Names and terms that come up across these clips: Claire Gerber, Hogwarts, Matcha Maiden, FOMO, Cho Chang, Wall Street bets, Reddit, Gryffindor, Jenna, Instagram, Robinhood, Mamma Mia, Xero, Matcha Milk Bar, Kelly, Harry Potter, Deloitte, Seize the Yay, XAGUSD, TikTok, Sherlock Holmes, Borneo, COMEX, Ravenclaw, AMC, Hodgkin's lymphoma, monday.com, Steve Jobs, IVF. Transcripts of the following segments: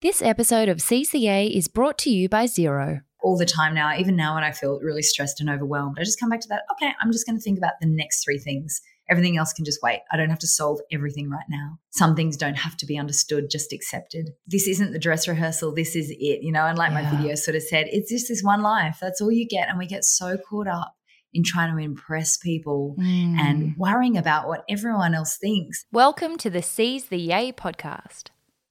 This episode of Seize the Yay is brought to you by Xero. All the time now, even now when I feel really stressed and overwhelmed, I just come back to that, okay, I'm just going to think about the next three things. Everything else can just wait. I don't have to solve everything right now. Some things don't have to be understood, just accepted. This isn't the dress rehearsal. This is it, you know, and like my video sort of said, it's just this one life. That's all you get. And we get so caught up in trying to impress people and worrying about what everyone else thinks. Welcome to the Seize the Yay podcast.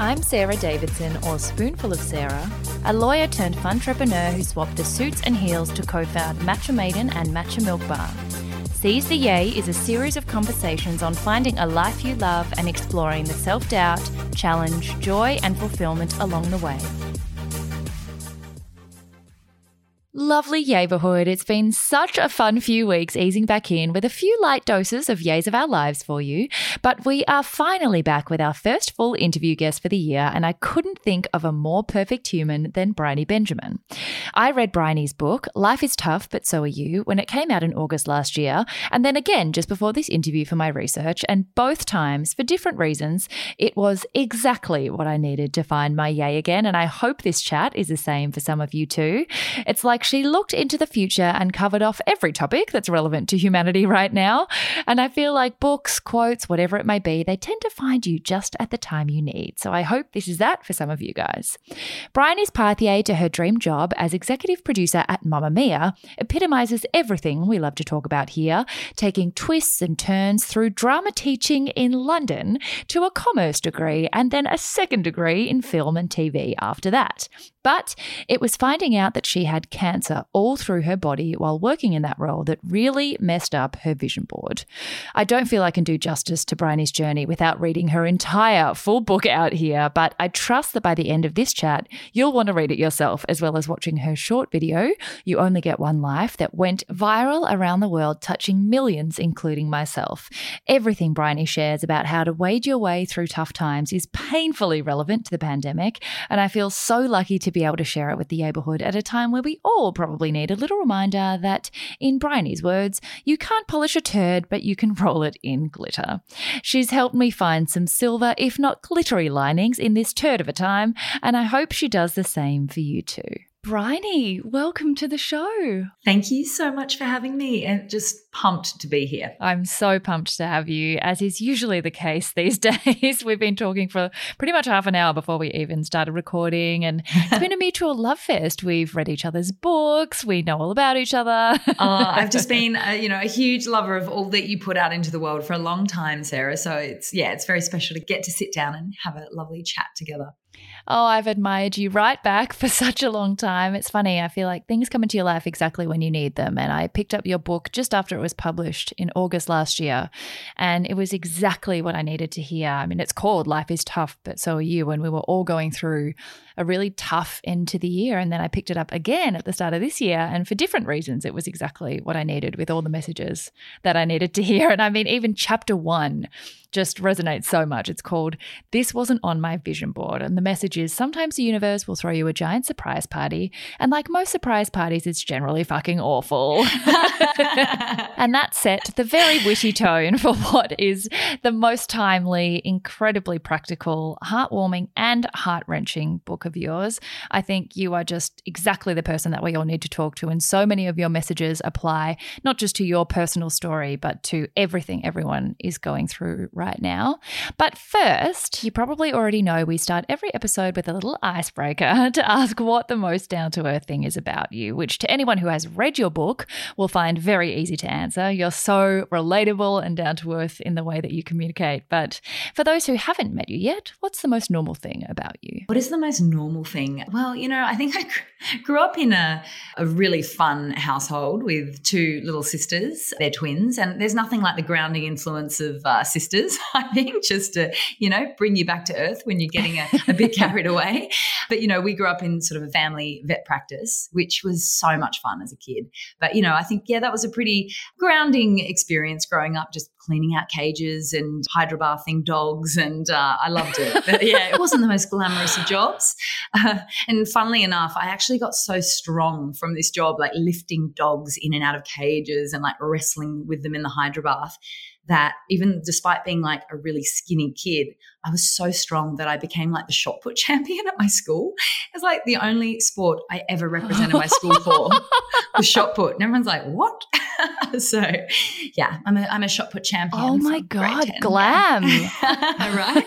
I'm Sarah Davidson, or Spoonful of Sarah, a lawyer turned funtrepreneur who swapped the suits and heels to co-found Matcha Maiden and Matcha Milk Bar. Seize the Yay is a series of conversations on finding a life you love and exploring the self-doubt, challenge, joy and fulfillment along the way. Lovely Yayborhood. It's been such a fun few weeks easing back in with a few light doses of yays of our lives for you. But we are finally back with our first full interview guest for the year, and I couldn't think of a more perfect human than Bryony Benjamin. I read Bryony's book, Life is Tough, But So Are You, when it came out in August last year, and then again just before this interview for my research, and both times, for different reasons, it was exactly what I needed to find my yay again, and I hope this chat is the same for some of you too. It's like she looked into the future and covered off every topic that's relevant to humanity right now. And I feel like books, quotes, whatever it may be, they tend to find you just at the time you need. So I hope this is that for some of you guys. Bryony's pathway to her dream job as executive producer at Mamma Mia epitomizes everything we love to talk about here, taking twists and turns through drama teaching in London to a commerce degree and then a second degree in film and TV after that. But it was finding out that she had cancer all through her body while working in that role that really messed up her vision board. I don't feel I can do justice to Bryony's journey without reading her entire full book out here, but I trust that by the end of this chat, you'll want to read it yourself, as well as watching her short video, You Only Get One Life, that went viral around the world, touching millions, including myself. Everything Bryony shares about how to wade your way through tough times is painfully relevant to the pandemic, and I feel so lucky to be able to share it with the neighbourhood at a time where we all probably need a little reminder that, in Bryony's words, you can't polish a turd, but you can roll it in glitter. She's helped me find some silver, if not glittery, linings in this turd of a time, and I hope she does the same for you too. Bryony, welcome to the show. Thank you so much for having me, and just pumped to be here. I'm so pumped to have you, as is usually the case these days. We've been talking for pretty much half an hour before we even started recording, and it's been a mutual love fest. We've read each other's books. We know all about each other. I've just been, a huge lover of all that you put out into the world for a long time, Sarah. So it's very special to get to sit down and have a lovely chat together. Oh, I've admired you right back for such a long time. It's funny. I feel like things come into your life exactly when you need them. And I picked up your book just after it was published in August last year. And it was exactly what I needed to hear. I mean, it's called Life is Tough, But So Are You, when we were all going through a really tough end to the year. And then I picked it up again at the start of this year. And for different reasons, it was exactly what I needed, with all the messages that I needed to hear. And I mean, even chapter one just resonates so much. It's called This Wasn't On My Vision Board. And the message is, sometimes the universe will throw you a giant surprise party, and like most surprise parties, it's generally fucking awful. And that set the very witty tone for what is the most timely, incredibly practical, heartwarming and heart-wrenching book of yours. I think you are just exactly the person that we all need to talk to, and so many of your messages apply not just to your personal story, but to everything everyone is going through right now. But first, you probably already know we start every episode with a little icebreaker to ask what the most down-to-earth thing is about you, which to anyone who has read your book will find very easy to answer. You're so relatable and down-to-earth in the way that you communicate. But for those who haven't met you yet, what's the most normal thing about you? What is the most normal thing? Well, I think I grew up in a really fun household with two little sisters. They're twins, and there's nothing like the grounding influence of sisters, I think, just to, bring you back to earth when you're getting a big carried away. But, you know, we grew up in sort of a family vet practice, which was so much fun as a kid. But, you know, I think, yeah, that was a pretty grounding experience growing up, just cleaning out cages and hydrobathing dogs. And I loved it. But, yeah, it wasn't the most glamorous of jobs. And funnily enough, I actually got so strong from this job, like lifting dogs in and out of cages and like wrestling with them in the hydrobath, that even despite being like a really skinny kid, I was so strong that I became like the shot put champion at my school. It's like the only sport I ever represented my school for, the shot put. And everyone's like, what? So, yeah, I'm a shot put champion. Oh, my God, glam. All right.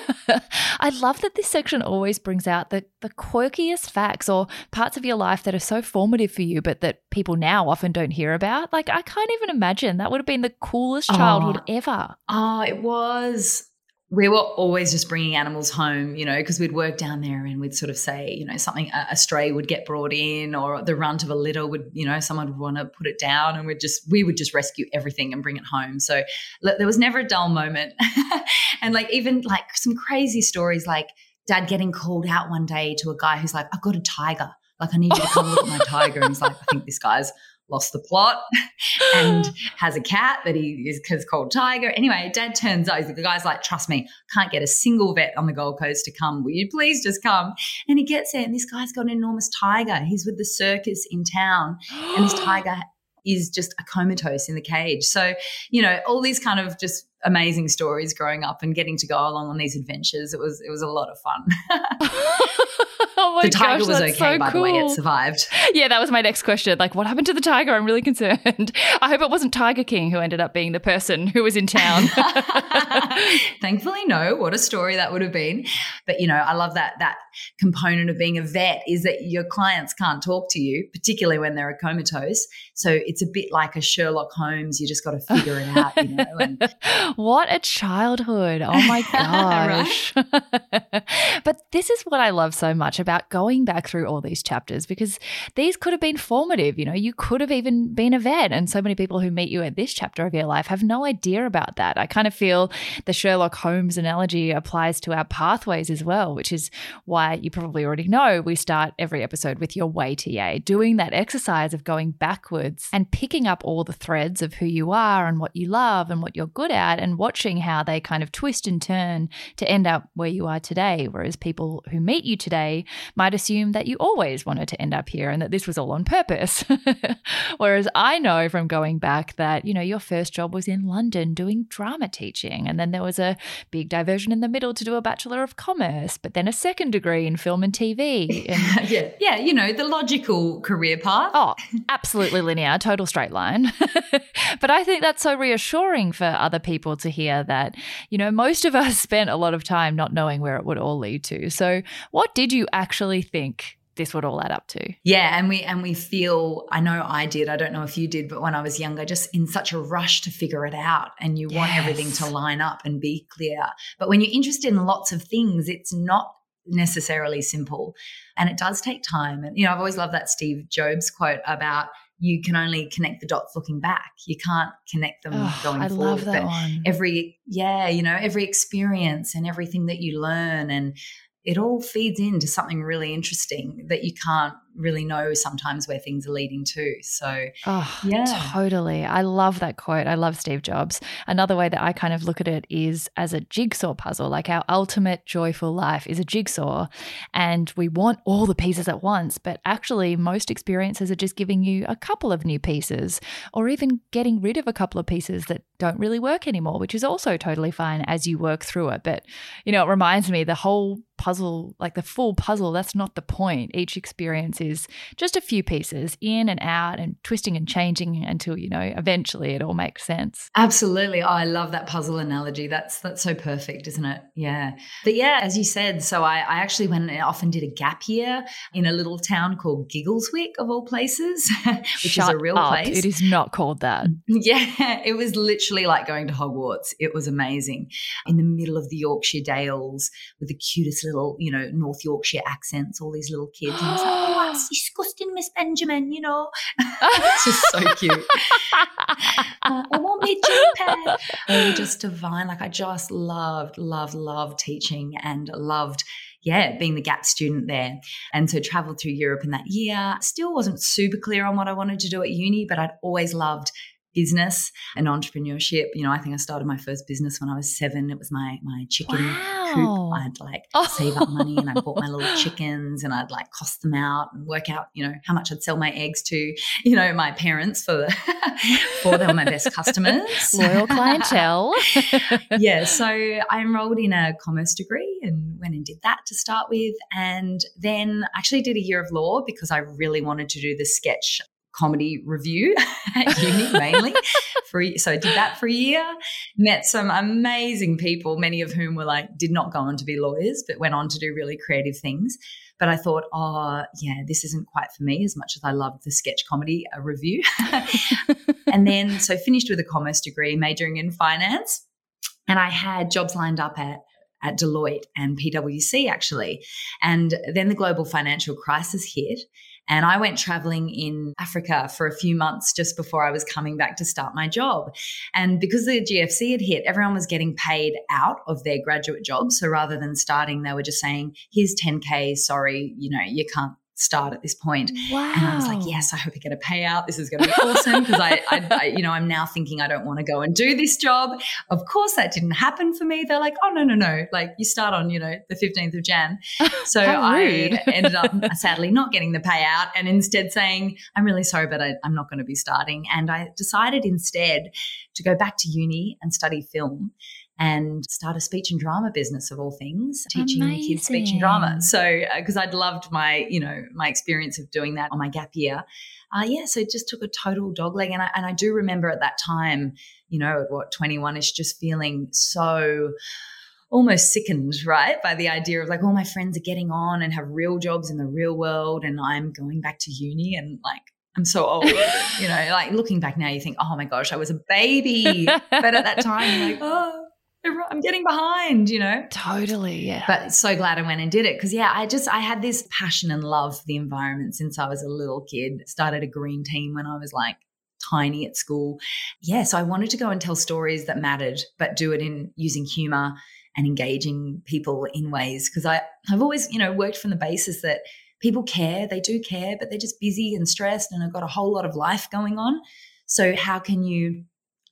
I love that this section always brings out the quirkiest facts or parts of your life that are so formative for you but that people now often don't hear about. Like, I can't even imagine. That would have been the coolest childhood ever. Oh, it was. We were always just bringing animals home, you know, because we'd work down there and we'd sort of say, you know, something, a stray would get brought in or the runt of a litter would, you know, someone would want to put it down and we would just rescue everything and bring it home. So there was never a dull moment. And like even like some crazy stories like Dad getting called out one day to a guy who's like, I've got a tiger. Like I need you to come look at my tiger. And he's like, I think this guy's lost the plot and has a cat that he is called Tiger. Anyway, Dad turns out, the guy's like, trust me, can't get a single vet on the Gold Coast to come. Will you please just come? And he gets there and this guy's got an enormous tiger. He's with the circus in town and this tiger is just a comatose in the cage. So, you know, all these kind of just amazing stories growing up and getting to go along on these adventures. It was a lot of fun. Oh my gosh, the tiger was okay, so by cool. The way. It survived. Yeah, that was my next question. Like, what happened to the tiger? I'm really concerned. I hope it wasn't Tiger King who ended up being the person who was in town. Thankfully, no. What a story that would have been. But, you know, I love that component of being a vet is that your clients can't talk to you, particularly when they're a comatose. So it's a bit like a Sherlock Holmes. You just got to figure it out, you know. What a childhood. Oh, my gosh. But this is what I love so much about going back through all these chapters, because these could have been formative. You know, you could have even been a vet, and so many people who meet you at this chapter of your life have no idea about that. I kind of feel the Sherlock Holmes analogy applies to our pathways as well, which is why you probably already know we start every episode with your way TA, doing that exercise of going backwards and picking up all the threads of who you are and what you love and what you're good at and watching how they kind of twist and turn to end up where you are today, whereas people who meet you today might assume that you always wanted to end up here and that this was all on purpose. Whereas I know from going back that, you know, your first job was in London doing drama teaching, and then there was a big diversion in the middle to do a Bachelor of Commerce, but then a second degree in film and TV. And yeah, you know, the logical career path. Oh, absolutely linear, total straight line. But I think that's so reassuring for other people to hear that, you know, most of us spent a lot of time not knowing where it would all lead to. So what did you actually think this would all add up to? Yeah, and we feel, I know I did, I don't know if you did, but when I was younger, just in such a rush to figure it out and you want everything to line up and be clear. But when you're interested in lots of things, it's not necessarily simple and it does take time. And, you know, I've always loved that Steve Jobs quote about you can only connect the dots looking back. You can't connect them going forward. I love that one. Every experience and everything that you learn and it all feeds into something really interesting that you can't really know sometimes where things are leading to. So, totally. I love that quote. I love Steve Jobs. Another way that I kind of look at it is as a jigsaw puzzle, like our ultimate joyful life is a jigsaw and we want all the pieces at once, but actually most experiences are just giving you a couple of new pieces or even getting rid of a couple of pieces that don't really work anymore, which is also totally fine as you work through it. But, you know, it reminds me the whole puzzle, like the full puzzle, that's not the point. Each experience is just a few pieces in and out and twisting and changing until, you know, eventually it all makes sense. Absolutely. Oh, I love that puzzle analogy. That's so perfect, isn't it? Yeah. But yeah, as you said, so I actually went and often did a gap year in a little town called Giggleswick of all places, which is a real place. It is not called that. Yeah. It was literally like going to Hogwarts. It was amazing. In the middle of the Yorkshire Dales with the cutest little, you know, North Yorkshire accents, all these little kids. And I was like, oh, it's disgusting, Miss Benjamin, you know. It's just so cute. I want me a pen. Just divine. Like I just loved teaching and loved being the gap student there. And so traveled through Europe in that year. Still wasn't super clear on what I wanted to do at uni, but I'd always loved business and entrepreneurship. You know, I think I started my first business when I was 7. It was my chicken coop. I'd save up money and I bought my little chickens and I'd cost them out and work out, you know, how much I'd sell my eggs to, you know, my parents for they were my best customers. Loyal clientele. Yeah. So I enrolled in a commerce degree and went and did that to start with. And then actually did a year of law because I really wanted to do the sketch comedy review at uni mainly. So I did that for a year, met some amazing people, many of whom were did not go on to be lawyers, but went on to do really creative things. But I thought, this isn't quite for me as much as I loved the sketch comedy review. And then so finished with a commerce degree, majoring in finance. And I had jobs lined up at Deloitte and PwC actually. And then the global financial crisis hit. And I went traveling in Africa for a few months just before I was coming back to start my job. And because the GFC had hit, everyone was getting paid out of their graduate jobs. So rather than starting, they were just saying, here's 10K, sorry, you know, you can't start at this point. Wow. And I was like, yes, I hope I get a payout. This is going to be awesome because I, you know, I'm now thinking I don't want to go and do this job. Of course, that didn't happen for me. They're like, oh, no. You start on, you know, the 15th of Jan. So I ended up sadly not getting the payout and instead saying, I'm really sorry, but I'm not going to be starting. And I decided instead to go back to uni and study film and start a speech and drama business of all things, teaching kids speech and drama. So because I'd loved my experience of doing that on my gap year. So it just took a total dogleg. And I do remember at that time, you know, at 21-ish, just feeling so almost sickened, right, by the idea of all my friends are getting on and have real jobs in the real world and I'm going back to uni and I'm so old, you know, looking back now you think, oh, my gosh, I was a baby. But at that time you're I'm getting behind, you know. Totally, yeah. But so glad I went and did it because, I had this passion and love for the environment since I was a little kid. Started a green team when I was tiny at school. Yeah, so I wanted to go and tell stories that mattered but do it in using humour and engaging people in ways because I've always, you know, worked from the basis that people care, they do care, but they're just busy and stressed and have got a whole lot of life going on. So how can you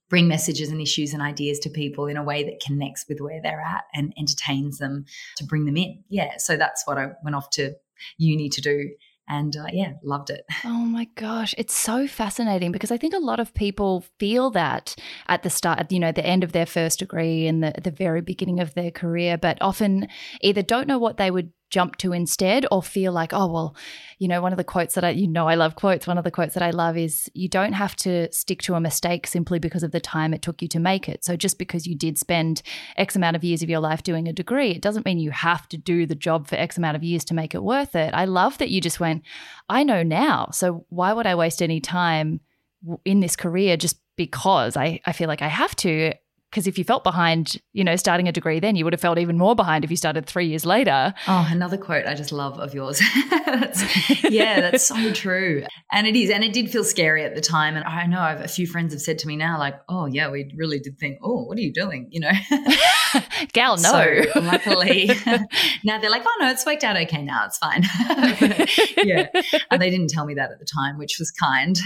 bring messages and issues and ideas to people in a way that connects with where they're at and entertains them to bring them in. Yeah, so that's what I went off to uni to do and, loved it. Oh, my gosh. It's so fascinating because I think a lot of people feel that at the start, you know, the end of their first degree and the very beginning of their career, but often either don't know what they would jump to instead or feel one of the quotes that I love quotes. One of the quotes that I love is you don't have to stick to a mistake simply because of the time it took you to make it. So just because you did spend X amount of years of your life doing a degree, it doesn't mean you have to do the job for X amount of years to make it worth it. I love that you just went, I know now. So why would I waste any time in this career just because I feel like I have to? Because if you felt behind, you know, starting a degree then, you would have felt even more behind if you started 3 years later. Oh, another quote I just love of yours. That's so true. And it is. And it did feel scary at the time. And I know a few friends have said to me now, we really did think, oh, what are you doing? You know? Gal, no. So luckily, now they're oh, no, it's worked out okay now. It's fine. And they didn't tell me that at the time, which was kind.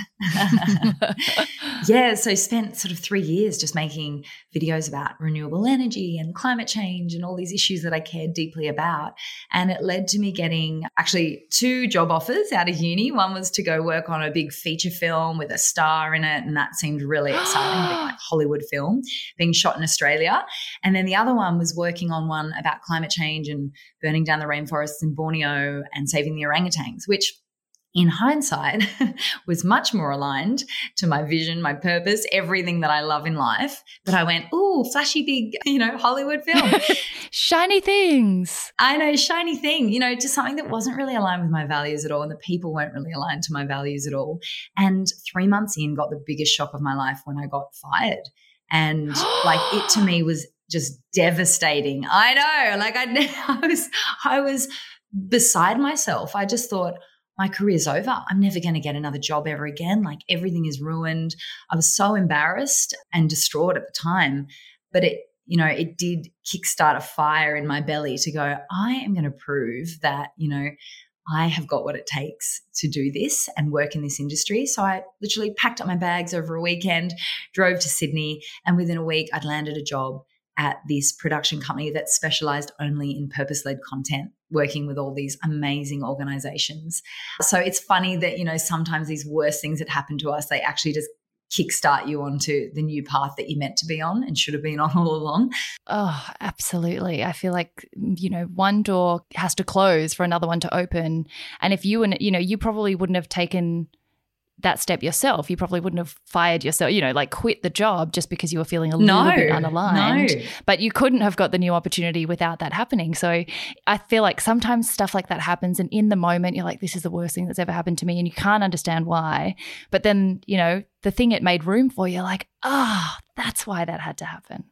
So spent sort of 3 years just making videos about renewable energy and climate change and all these issues that I cared deeply about. And it led to me getting actually 2 job offers out of uni. One was to go work on a big feature film with a star in it, and that seemed really exciting, big Hollywood film being shot in Australia. And then the other one was working on one about climate change and burning down the rainforests in Borneo and saving the orangutans, which in hindsight was much more aligned to my vision, my purpose, everything that I love in life. But I went, ooh, flashy big, you know, Hollywood film. Shiny things. I know, shiny thing, you know, just something that wasn't really aligned with my values at all and the people weren't really aligned to my values at all. And 3 months in got the biggest shock of my life when I got fired. And it to me was just devastating. I know, I was beside myself. I just thought, my career's over. I'm never going to get another job ever again. Everything is ruined. I was so embarrassed and distraught at the time, but it you know, it did kickstart a fire in my belly to go, I am going to prove that, you know, I have got what it takes to do this and work in this industry. So I literally packed up my bags over a weekend, drove to Sydney, and within a week I'd landed a job at this production company that specialized only in purpose-led content, working with all these amazing organizations. So it's funny that, you know, sometimes these worst things that happen to us, they actually just kickstart you onto the new path that you're meant to be on and should have been on all along. Oh, absolutely. I feel like, you know, one door has to close for another one to open. And if you, and you know, you probably wouldn't have taken that step yourself. You probably wouldn't have fired yourself, you know, like quit the job just because you were feeling a little bit unaligned. No. But you couldn't have got the new opportunity without that happening. So I feel like sometimes stuff like that happens, and in the moment you're like, this is the worst thing that's ever happened to me, and you can't understand why. But then, you know, the thing it made room for, you're like, oh, that's why that had to happen.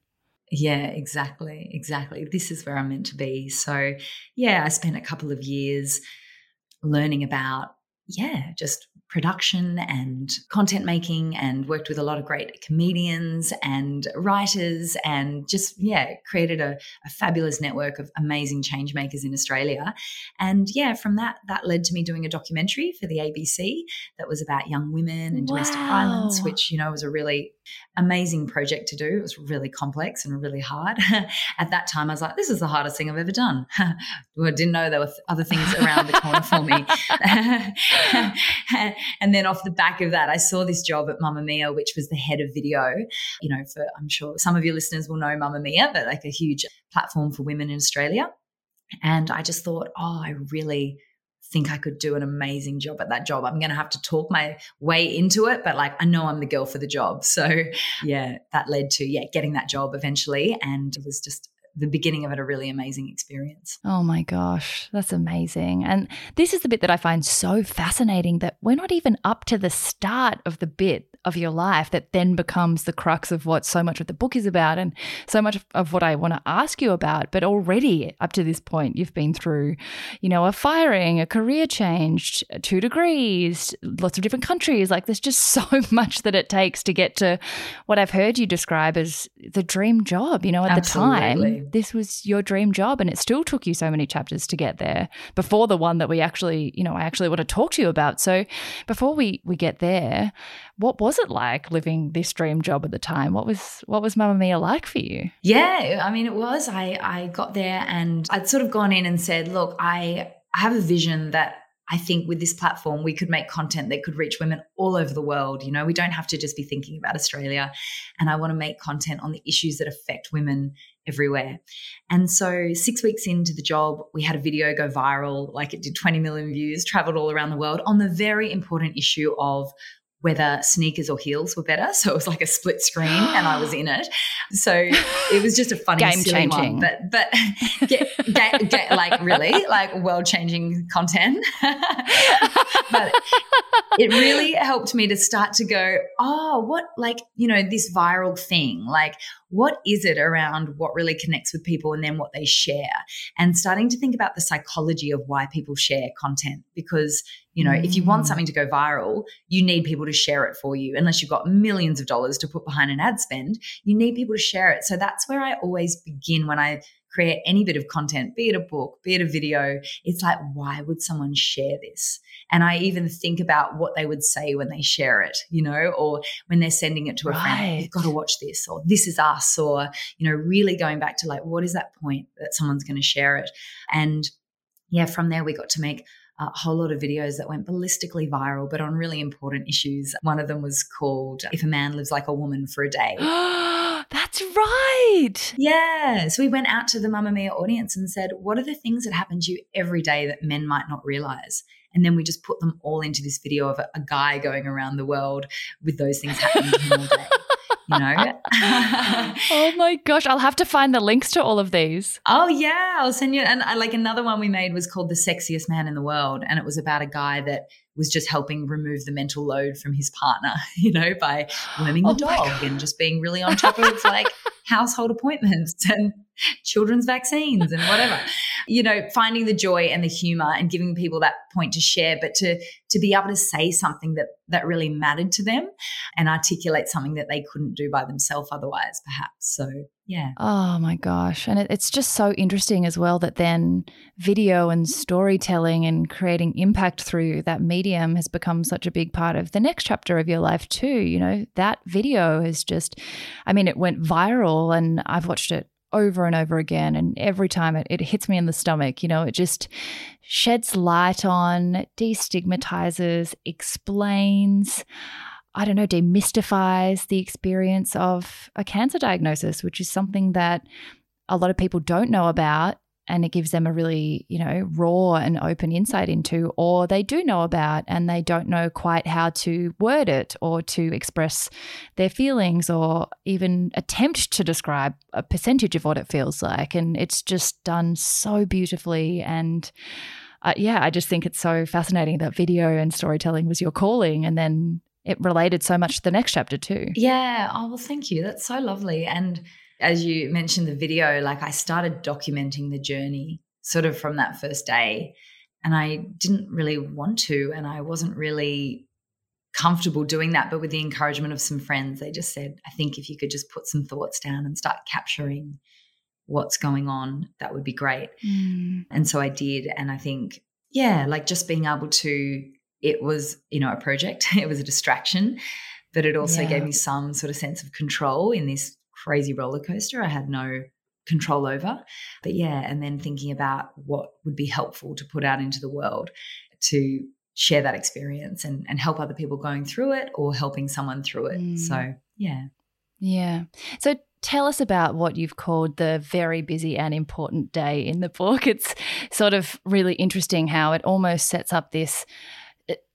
Yeah, exactly, exactly. This is where I'm meant to be. So yeah, I spent a couple of years learning about, yeah, just production and content making, and worked with a lot of great comedians and writers, and just, yeah, created a fabulous network of amazing change makers in Australia. And yeah, from that led to me doing a documentary for the ABC that was about young women and domestic violence, which, you know, was a really amazing project to do. It was really complex and really hard. At that time, I was like, this is the hardest thing I've ever done. Well, I didn't know there were other things around the corner for me. And then off the back of that, I saw this job at Mamma Mia, which was the head of video, you know, for, I'm sure some of your listeners will know Mamma Mia, but like a huge platform for women in Australia. And I just thought, oh, I really think I could do an amazing job at that job. I'm going to have to talk my way into it, but like, I know I'm the girl for the job. So yeah, that led to, yeah, getting that job eventually. And it was just the beginning of it, a really amazing experience. Oh my gosh, that's amazing. And this is the bit that I find so fascinating, that we're not even up to the start of the bit of your life that then becomes the crux of what so much of the book is about and so much of what I want to ask you about. But already up to this point, you've been through, you know, a firing, a career change, 2 degrees, lots of different countries. Like, there's just so much that it takes to get to what I've heard you describe as the dream job. You know, at the time, this was your dream job, and it still took you so many chapters to get there before the one that we actually, you know, I actually want to talk to you about. So before we get there, what was it like living this dream job at the time? What was Mamma Mia like for you? Yeah, I mean, it was. I got there and I'd sort of gone in and said, look, I have a vision that I think with this platform we could make content that could reach women all over the world. You know, we don't have to just be thinking about Australia, and I want to make content on the issues that affect women everywhere. And so 6 weeks into the job, we had a video go viral. Like, it did 20 million views, traveled all around the world on the very important issue of whether sneakers or heels were better. So it was like a split screen and I was in it. So it was just a funny silly one. But get, like, really, like, world-changing content. But it really helped me to start to go, oh, what, like, you know, this viral thing, like, what is it around what really connects with people and then what they share, and starting to think about the psychology of why people share content. Because, you know, if you want something to go viral, you need people to share it for you. Unless you've got millions of dollars to put behind an ad spend, you need people to share it. So that's where I always begin when I create any bit of content, be it a book, be it a video. It's like, why would someone share this? And I even think about what they would say when they share it, you know, or when they're sending it to a friend, you've got to watch this, or this is us, or, you know, really going back to like, what is that point that someone's going to share it? And yeah, from there we got to make a whole lot of videos that went ballistically viral, but on really important issues. One of them was called If a Man Lives Like a Woman for a Day. That's right. Yeah. So we went out to the Mamma Mia audience and said, what are the things that happen to you every day that men might not realize? And then we just put them all into this video of a guy going around the world with those things happening to him all day. You know? Oh my gosh. I'll have to find the links to all of these. Oh yeah. I'll send you. And like, another one we made was called The Sexiest Man in the World. And it was about a guy that was just helping remove the mental load from his partner, you know, by worming the dog and just being really on top of like household appointments and children's vaccines and whatever, you know, finding the joy and the humor and giving people that point to share, but to be able to say something that really mattered to them and articulate something that they couldn't do by themselves otherwise, perhaps. So Yeah. Oh, my gosh. And it's just so interesting as well that then video and storytelling and creating impact through that medium has become such a big part of the next chapter of your life too. You know, that video has just, I mean, it went viral and I've watched it over and over again, and every time it hits me in the stomach. You know, it just sheds light on, destigmatizes, explains, I don't know, demystifies the experience of a cancer diagnosis, which is something that a lot of people don't know about, and it gives them a really, you know, raw and open insight into, or they do know about and they don't know quite how to word it or to express their feelings or even attempt to describe a percentage of what it feels like. And it's just done so beautifully. And I just think it's so fascinating that video and storytelling was your calling, and then it related so much to the next chapter too. Yeah. Oh, well, thank you. That's so lovely. And as you mentioned the video, like, I started documenting the journey sort of from that first day, and I didn't really want to, and I wasn't really comfortable doing that. But with the encouragement of some friends, they just said, I think if you could just put some thoughts down and start capturing what's going on, that would be great. Mm. And so I did. And I think, yeah, like just being able to, it was, you know, a project, it was a distraction, but it also gave me some sort of sense of control in this crazy roller coaster I had no control over. But yeah, and then thinking about what would be helpful to put out into the world to share that experience and help other people going through it or helping someone through it. So, yeah. Yeah. So tell us about what you've called the very busy and important day in the book. It's sort of really interesting how it almost sets up this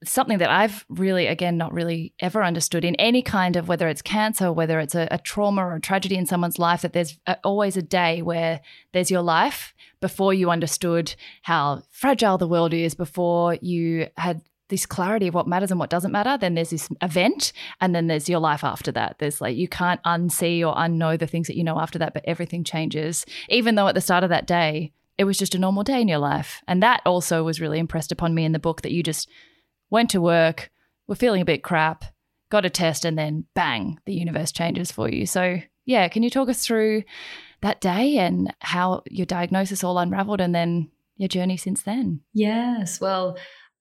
something that I've really, again, not really ever understood in any kind of, whether it's cancer, whether it's a trauma or a tragedy in someone's life, that there's always a day where there's your life before you understood how fragile the world is, before you had this clarity of what matters and what doesn't matter. Then there's this event, and then there's your life after that. There's like, you can't unsee or unknow the things that you know after that, but everything changes, even though at the start of that day, it was just a normal day in your life. And that also was really impressed upon me in the book, that you just went to work, were feeling a bit crap, got a test, and then bang, the universe changes for you. So, yeah, can you talk us through that day and how your diagnosis all unraveled and then your journey since then? Yes. Well,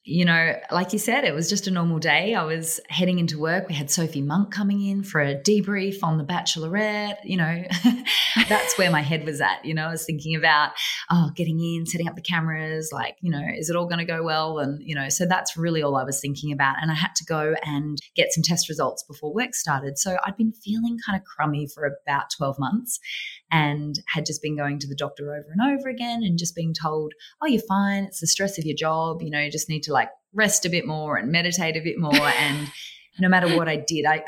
you know, like you said, it was just a normal day. I was heading into work. We had Sophie Monk coming in for a debrief on The Bachelorette. You know, that's where my head was at. You know, I was thinking about, getting in, setting up the cameras, like, you know, is it all going to go well? And, you know, so that's really all I was thinking about. And I had to go and get some test results before work started. So I'd been feeling kind of crummy for about 12 months and had just been going to the doctor over and over again and just being told, oh, you're fine. It's the stress of your job. You know, you just need to like rest a bit more and meditate a bit more. And no matter what I did, I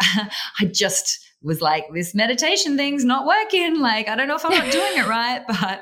just was like, this meditation thing's not working. Like, I don't know if I'm not doing it right, but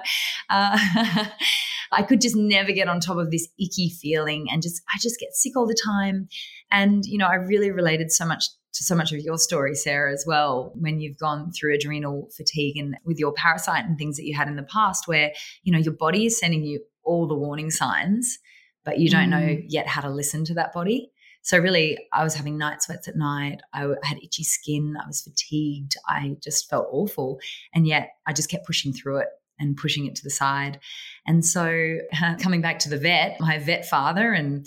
I could just never get on top of this icky feeling, and I just get sick all the time. And, you know, I really related so much to so much of your story, Sarah, as well, when you've gone through adrenal fatigue and with your parasite and things that you had in the past, where, you know, your body is sending you all the warning signs, but you don't know yet how to listen to that body. So really, I was having night sweats at night. I had itchy skin. I was fatigued. I just felt awful. And yet I just kept pushing through it and pushing it to the side. And so coming back to the vet, my vet father and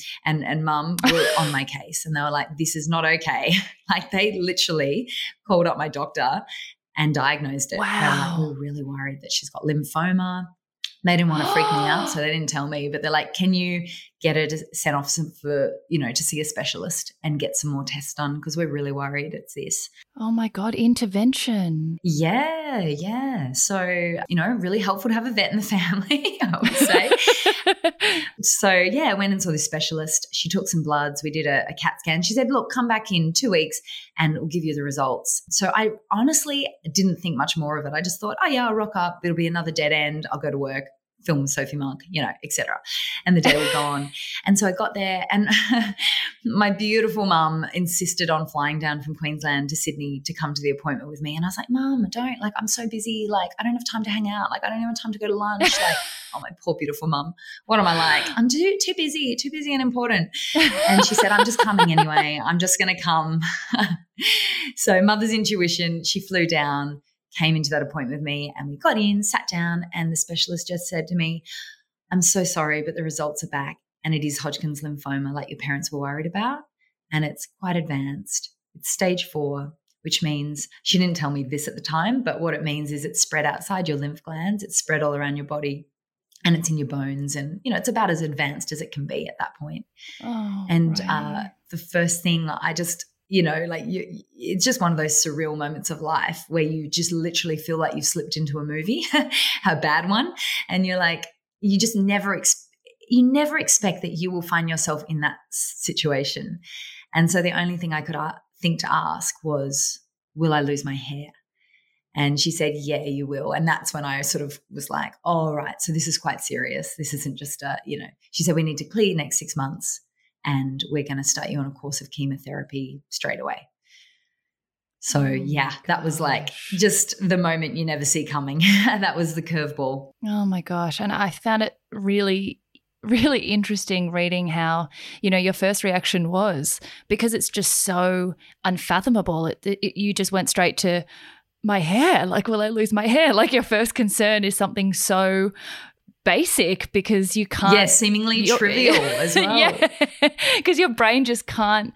mum were on my case, and they were like, this is not okay. Like, they literally called up my doctor and diagnosed it. Wow. They were like, we're really worried that she's got lymphoma. They didn't want to freak me out, so they didn't tell me, but they're like, can you get her to send off to see a specialist and get some more tests done, because we're really worried it's this. Oh, my God, intervention. Yeah, yeah. So, you know, really helpful to have a vet in the family, I would say. So, yeah, I went and saw this specialist. She took some bloods. We did a CAT scan. She said, look, come back in 2 weeks and we'll give you the results. So I honestly didn't think much more of it. I just thought, oh, yeah, I'll rock up. It'll be another dead end. I'll go to work, film with Sophie Monk, you know, etc. And the day was gone. And so I got there, and my beautiful mum insisted on flying down from Queensland to Sydney to come to the appointment with me. And I was like, Mum, I'm so busy. Like, I don't have time to hang out. Like, I don't have time to go to lunch. Like, oh, my poor beautiful mum. What am I like? I'm too busy and important. And she said, I'm just coming anyway. I'm just going to come. So mother's intuition, she flew down. came into that appointment with me, and we got in, sat down, and the specialist just said to me, "I'm so sorry, but the results are back, and it is Hodgkin's lymphoma like your parents were worried about, and it's quite advanced. It's stage 4, which means," she didn't tell me this at the time, but what it means is it's spread outside your lymph glands, it's spread all around your body, and it's in your bones, and, you know, it's about as advanced as it can be at that point. Oh, and right. The first thing I just, you know, like you, it's just one of those surreal moments of life where you just literally feel like you've slipped into a movie, a bad one, and you're like, you just never expect that you will find yourself in that situation. And so the only thing I could think to ask was, will I lose my hair? And she said, yeah, you will. And that's when I sort of was like, all right, so this is quite serious. This isn't just a, you know, she said, we need to clear next 6 months and we're going to start you on a course of chemotherapy straight away. So, yeah, that was like just the moment you never see coming. That was the curveball. Oh, my gosh. And I found it really, really interesting reading how, you know, your first reaction was, because it's just so unfathomable. You just went straight to my hair. Like, will I lose my hair? Like, your first concern is something so basic because you can't. Yeah, seemingly trivial as well. Yeah, because your brain just can't,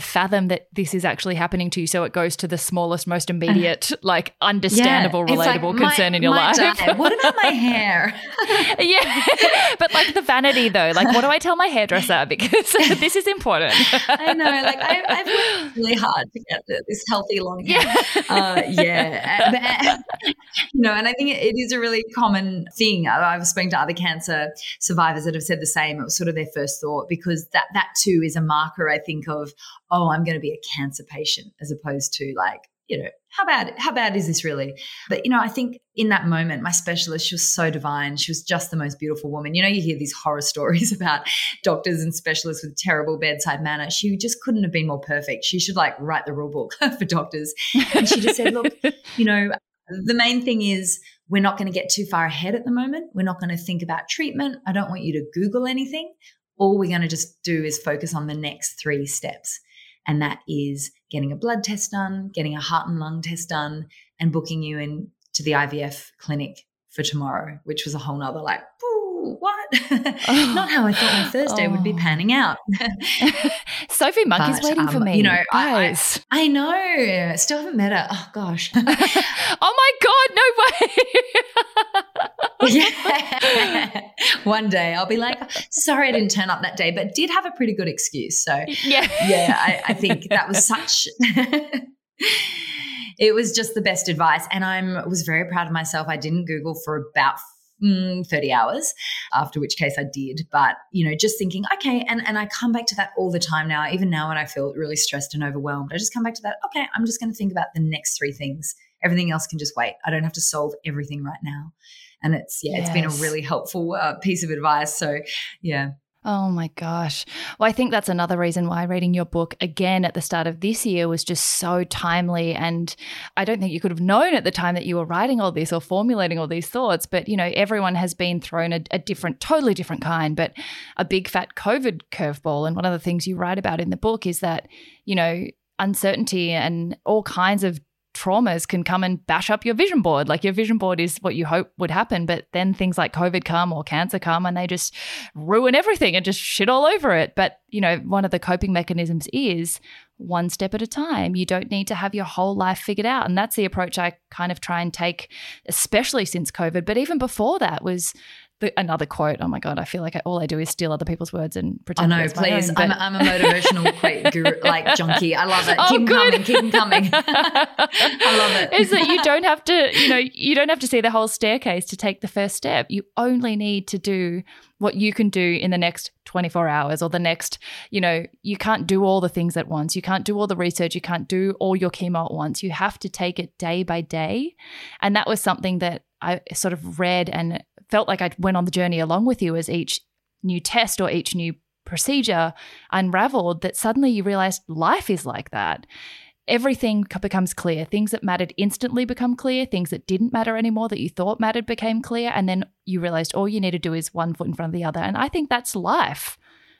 fathom that this is actually happening to you. So it goes to the smallest, most immediate, like understandable, relatable concern in your life. What about my hair? Yeah, but like the vanity though, like what do I tell my hairdresser? Because this is important. I know, like I've worked really hard to get this healthy long hair. You know, and I think it is a really common thing. I've spoken to other cancer survivors that have said the same. It was sort of their first thought, because that too is a marker, I think, of, oh, I'm going to be a cancer patient, as opposed to like, you know, how bad is this really? But, you know, I think in that moment, my specialist, she was so divine. She was just the most beautiful woman. You know, you hear these horror stories about doctors and specialists with terrible bedside manner. She just couldn't have been more perfect. She should like write the rule book for doctors. And she just said, look, you know, the main thing is, we're not going to get too far ahead at the moment. We're not going to think about treatment. I don't want you to Google anything. All we're going to just do is focus on the next 3 steps, and that is getting a blood test done, getting a heart and lung test done, and booking you in to the IVF clinic for tomorrow, which was a whole nother like, ooh, what? Oh. Not how I thought my Thursday would be panning out. Sophie Monk is waiting for me. You know, I know. Still haven't met her. Oh, gosh. Oh, my God. No way. Yeah. One day I'll be like, sorry I didn't turn up that day, but did have a pretty good excuse. So, yeah, I think that was such – it was just the best advice, and I was very proud of myself. I didn't Google for about 30 hours, after which case I did. But, you know, just thinking, okay, and I come back to that all the time now, even now when I feel really stressed and overwhelmed. I just come back to that, okay, I'm just going to think about the next 3 things. Everything else can just wait. I don't have to solve everything right now. And it's, it's been a really helpful piece of advice. So, yeah. Oh, my gosh. Well, I think that's another reason why reading your book again at the start of this year was just so timely. And I don't think you could have known at the time that you were writing all this or formulating all these thoughts. But, you know, everyone has been thrown a different, totally different kind, but a big fat COVID curveball. And one of the things you write about in the book is that, you know, uncertainty and all kinds of traumas can come and bash up your vision board. Like, your vision board is what you hope would happen, but then things like COVID come or cancer come and they just ruin everything and just shit all over it. But, you know, one of the coping mechanisms is one step at a time. You don't need to have your whole life figured out. And that's the approach I kind of try and take, especially since COVID. But even before that was another quote. Oh my God, I feel like all I do is steal other people's words and pretend. I know, please. Own, I'm a motivational quote guru, like junkie. I love it. Oh, keep them coming. I love it. Is that you don't have to, you know, you don't have to see the whole staircase to take the first step. You only need to do what you can do in the next 24 hours or the next, you know, you can't do all the things at once. You can't do all the research. You can't do all your chemo at once. You have to take it day by day. And that was something that I sort of read and felt like I went on the journey along with you as each new test or each new procedure unraveled, that suddenly you realized life is like that. Everything becomes clear. Things that mattered instantly become clear. Things that didn't matter anymore that you thought mattered became clear. And then you realized all you need to do is one foot in front of the other. And I think that's life.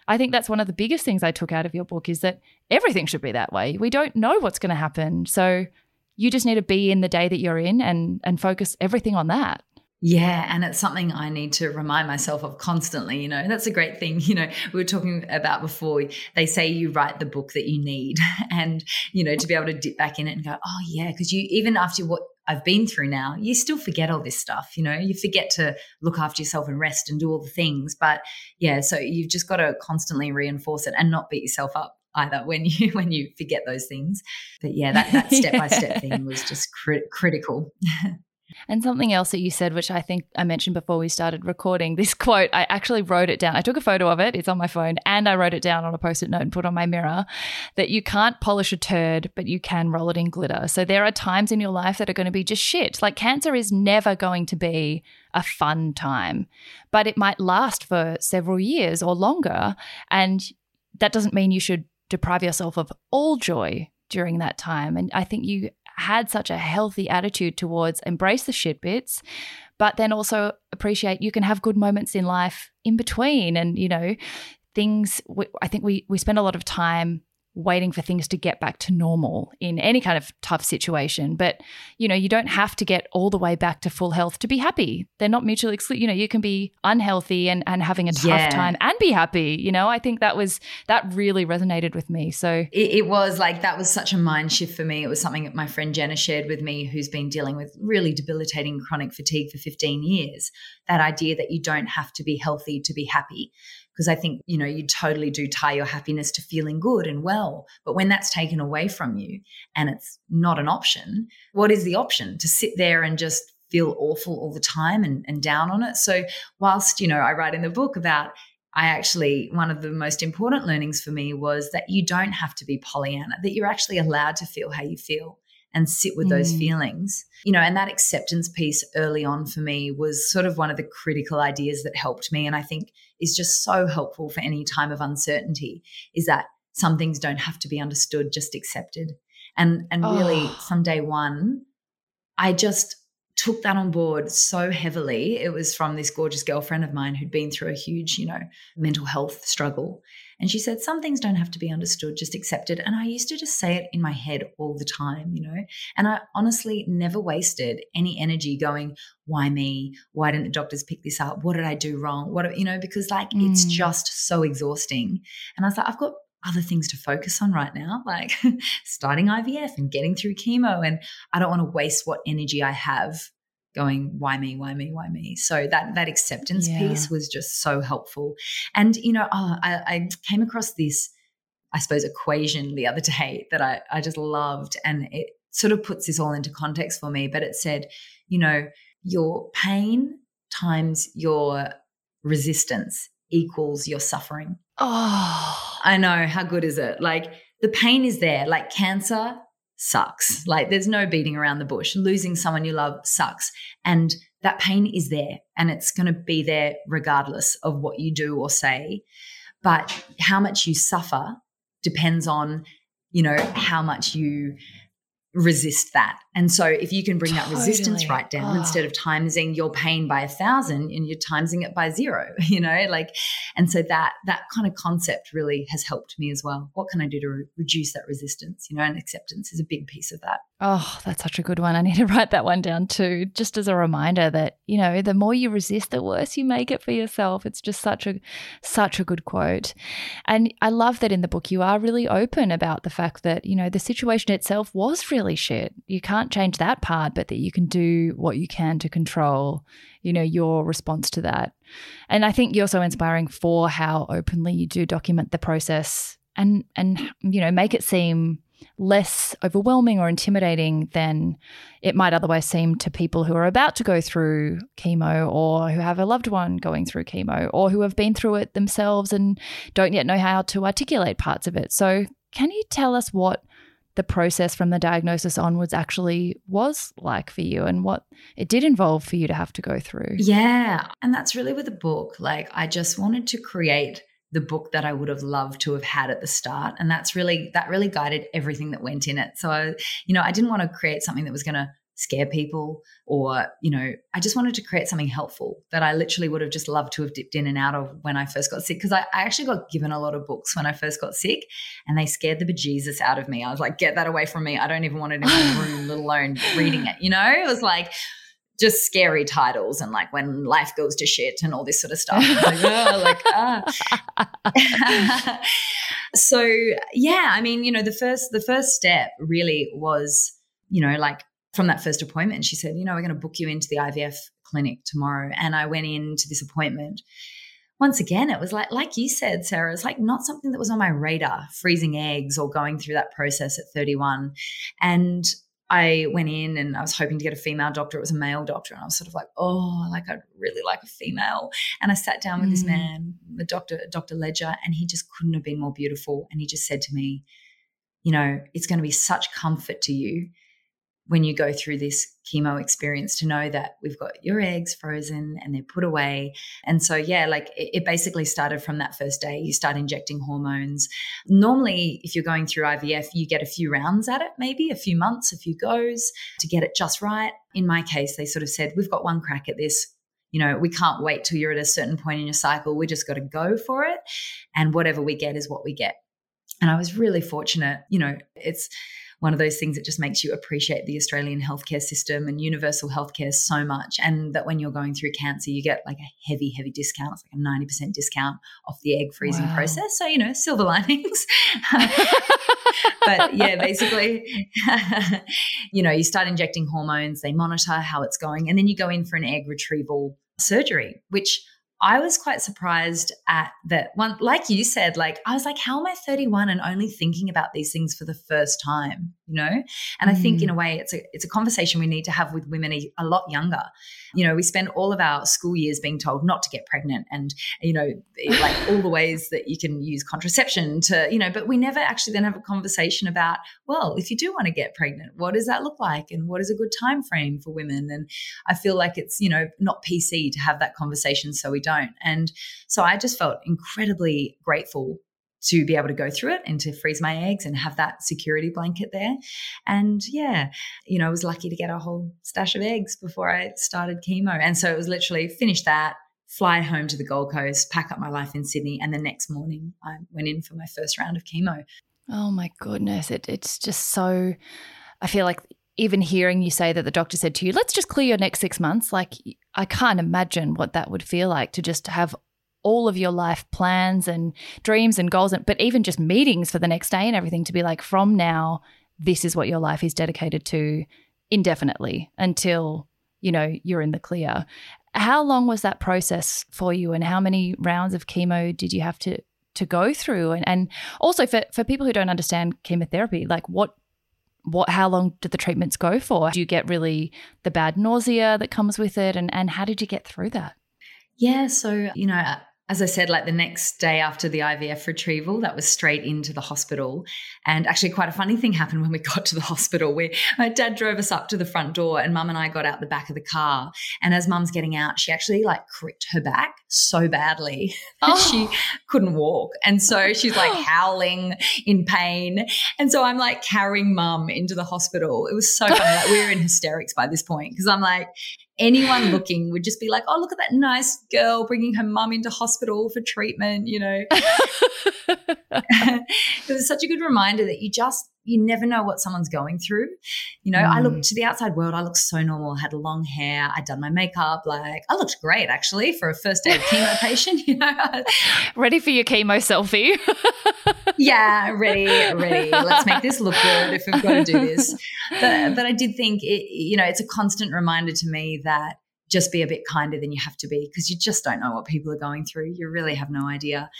I think that's one of the biggest things I took out of your book, is that everything should be that way. We don't know what's going to happen. So you just need to be in the day that you're in and focus everything on that. Yeah, and it's something I need to remind myself of constantly, you know. That's a great thing, you know, we were talking about before. They say you write the book that you need, and, you know, to be able to dip back in it and go, oh, yeah, because you, even after what I've been through now, you still forget all this stuff, you know. You forget to look after yourself and rest and do all the things. But, yeah, so you've just got to constantly reinforce it and not beat yourself up either when you forget those things. But, yeah, that step-by-step thing was just critical. And something else that you said, which I think I mentioned before we started recording, this quote, I actually wrote it down. I took a photo of it. It's on my phone. And I wrote it down on a Post-it note and put it on my mirror, that you can't polish a turd, but you can roll it in glitter. So there are times in your life that are going to be just shit. Like, cancer is never going to be a fun time, but it might last for several years or longer. And that doesn't mean you should deprive yourself of all joy during that time. And I think you had such a healthy attitude towards embrace the shit bits, but then also appreciate you can have good moments in life in between. And, you know, things, I think we spend a lot of time waiting for things to get back to normal in any kind of tough situation. But, you know, you don't have to get all the way back to full health to be happy. They're not mutually exclusive. You know, you can be unhealthy and having a tough time and be happy. You know, I think that really resonated with me. So it was like, that was such a mind shift for me. It was something that my friend Jenna shared with me, who's been dealing with really debilitating chronic fatigue for 15 years, that idea that you don't have to be healthy to be happy. Because I think, you know, you totally do tie your happiness to feeling good and well. But when that's taken away from you and it's not an option, what is the option? To sit there and just feel awful all the time and down on it. So whilst, you know, I write in the book about, one of the most important learnings for me was that you don't have to be Pollyanna, that you're actually allowed to feel how you feel and sit with those feelings, you know. And that acceptance piece early on for me was sort of one of the critical ideas that helped me, and I think is just so helpful for any time of uncertainty, is that some things don't have to be understood, just accepted. And really from day one, I just took that on board so heavily. It was from this gorgeous girlfriend of mine who'd been through a huge, you know, mental health struggle. And she said, some things don't have to be understood, just accepted. And I used to just say it in my head all the time, you know, and I honestly never wasted any energy going, why me? Why didn't the doctors pick this up? What did I do wrong? What, you know, because like, it's just so exhausting. And I was like, I've got other things to focus on right now, like starting IVF and getting through chemo. And I don't want to waste what energy I have going, why me, why me, why me? So that acceptance piece was just so helpful. And, you know, I came across this, I suppose, equation the other day that I just loved, and it sort of puts this all into context for me. But it said, you know, your pain times your resistance equals your suffering. Oh, I know. How good is it? Like, the pain is there, like cancer sucks. Like, there's no beating around the bush. Losing someone you love sucks. And that pain is there, and it's going to be there regardless of what you do or say. But how much you suffer depends on, you know, how much you resist that. And so if you can bring that resistance right down, instead of timesing your pain by 1,000 and you're timesing it by 0, you know, like, and so that kind of concept really has helped me as well. What can I do to reduce that resistance, you know, and acceptance is a big piece of that. Oh, that's such a good one. I need to write that one down too, just as a reminder that, you know, the more you resist, the worse you make it for yourself. It's just such a good quote. And I love that in the book you are really open about the fact that, you know, the situation itself was really shit. You can't change that part, but that you can do what you can to control, you know, your response to that. And I think you're so inspiring for how openly you do document the process and you know, make it seem less overwhelming or intimidating than it might otherwise seem to people who are about to go through chemo, or who have a loved one going through chemo, or who have been through it themselves and don't yet know how to articulate parts of it. So can you tell us what the process from the diagnosis onwards actually was like for you, and what it did involve for you to have to go through? Yeah. And that's really with the book. Like, I just wanted to create the book that I would have loved to have had at the start. And that really guided everything that went in it. So I didn't want to create something that was going to scare people, or, you know, I just wanted to create something helpful that I literally would have just loved to have dipped in and out of when I first got sick, because I actually got given a lot of books when I first got sick and they scared the bejesus out of me. I was like, get that away from me. I don't even want it in my room, let alone reading it, you know? It was like just scary titles and like when life goes to shit and all this sort of stuff. So, yeah, I mean, you know, the first step really was, you know, like from that first appointment, she said, you know, we're going to book you into the IVF clinic tomorrow. And I went into this appointment. Once again, it was like you said, Sarah, it's like not something that was on my radar, freezing eggs or going through that process at 31. And I went in and I was hoping to get a female doctor. It was a male doctor. And I was sort of like, oh, like I'd really like a female. And I sat down with this man, the doctor, Dr. Ledger, and he just couldn't have been more beautiful. And he just said to me, you know, it's going to be such comfort to you when you go through this chemo experience to know that we've got your eggs frozen and they're put away. And so, yeah, like it basically started from that first day. You start injecting hormones. Normally, if you're going through IVF, you get a few rounds at it, maybe a few months, a few goes to get it just right. In my case, they sort of said, we've got one crack at this. You know, we can't wait till you're at a certain point in your cycle. We just got to go for it. And whatever we get is what we get. And I was really fortunate. You know, it's one of those things that just makes you appreciate the Australian healthcare system and universal healthcare so much. And that when you're going through cancer, you get like a heavy, heavy discount. It's like a 90% discount off the egg freezing process. So, you know, silver linings. But yeah, basically, you know, you start injecting hormones, they monitor how it's going, and then you go in for an egg retrieval surgery, which I was quite surprised at that one. Like you said, like I was like, how am I 31 and only thinking about these things for the first time, you know? And I think in a way it's a conversation we need to have with women a lot younger. You know, we spend all of our school years being told not to get pregnant and, you know, like all the ways that you can use contraception to, you know, but we never actually then have a conversation about, well, if you do want to get pregnant, what does that look like and what is a good time frame for women? And I feel like it's, you know, not PC to have that conversation, so we don't. And so I just felt incredibly grateful to be able to go through it and to freeze my eggs and have that security blanket there. And yeah, you know, I was lucky to get a whole stash of eggs before I started chemo. And so it was literally finish that, fly home to the Gold Coast, pack up my life in Sydney. And the next morning I went in for my first round of chemo. Oh my goodness. It's just so, I feel like even hearing you say that the doctor said to you, let's just clear your next 6 months, like I can't imagine what that would feel like to just have all of your life plans and dreams and goals, but even just meetings for the next day and everything to be like, from now, this is what your life is dedicated to indefinitely until, you know, you're in the clear. How long was that process for you and how many rounds of chemo did you have to go through? And also for people who don't understand chemotherapy, like how long did the treatments go for? Do you get really the bad nausea that comes with it? And how did you get through that? Yeah. So, you know, as I said, like the next day after the IVF retrieval, that was straight into the hospital. And actually quite a funny thing happened when we got to the hospital where my dad drove us up to the front door and Mum and I got out the back of the car. And as Mum's getting out, she actually like cricked her back so badly that she couldn't walk. And so she's like howling in pain. And so I'm like carrying Mum into the hospital. It was so funny. Like we were in hysterics by this point because I'm like, anyone looking would just be like, oh, look at that nice girl bringing her mum into hospital for treatment, you know. It was such a good reminder that you never know what someone's going through. You know, I looked to the outside world, I looked so normal, had long hair, I'd done my makeup, like I looked great actually for a first day of chemo patient, you know. Ready for your chemo selfie. Yeah, ready. Let's make this look good if we've got to do this. But I did think, you know, it's a constant reminder to me that just be a bit kinder than you have to be because you just don't know what people are going through. You really have no idea.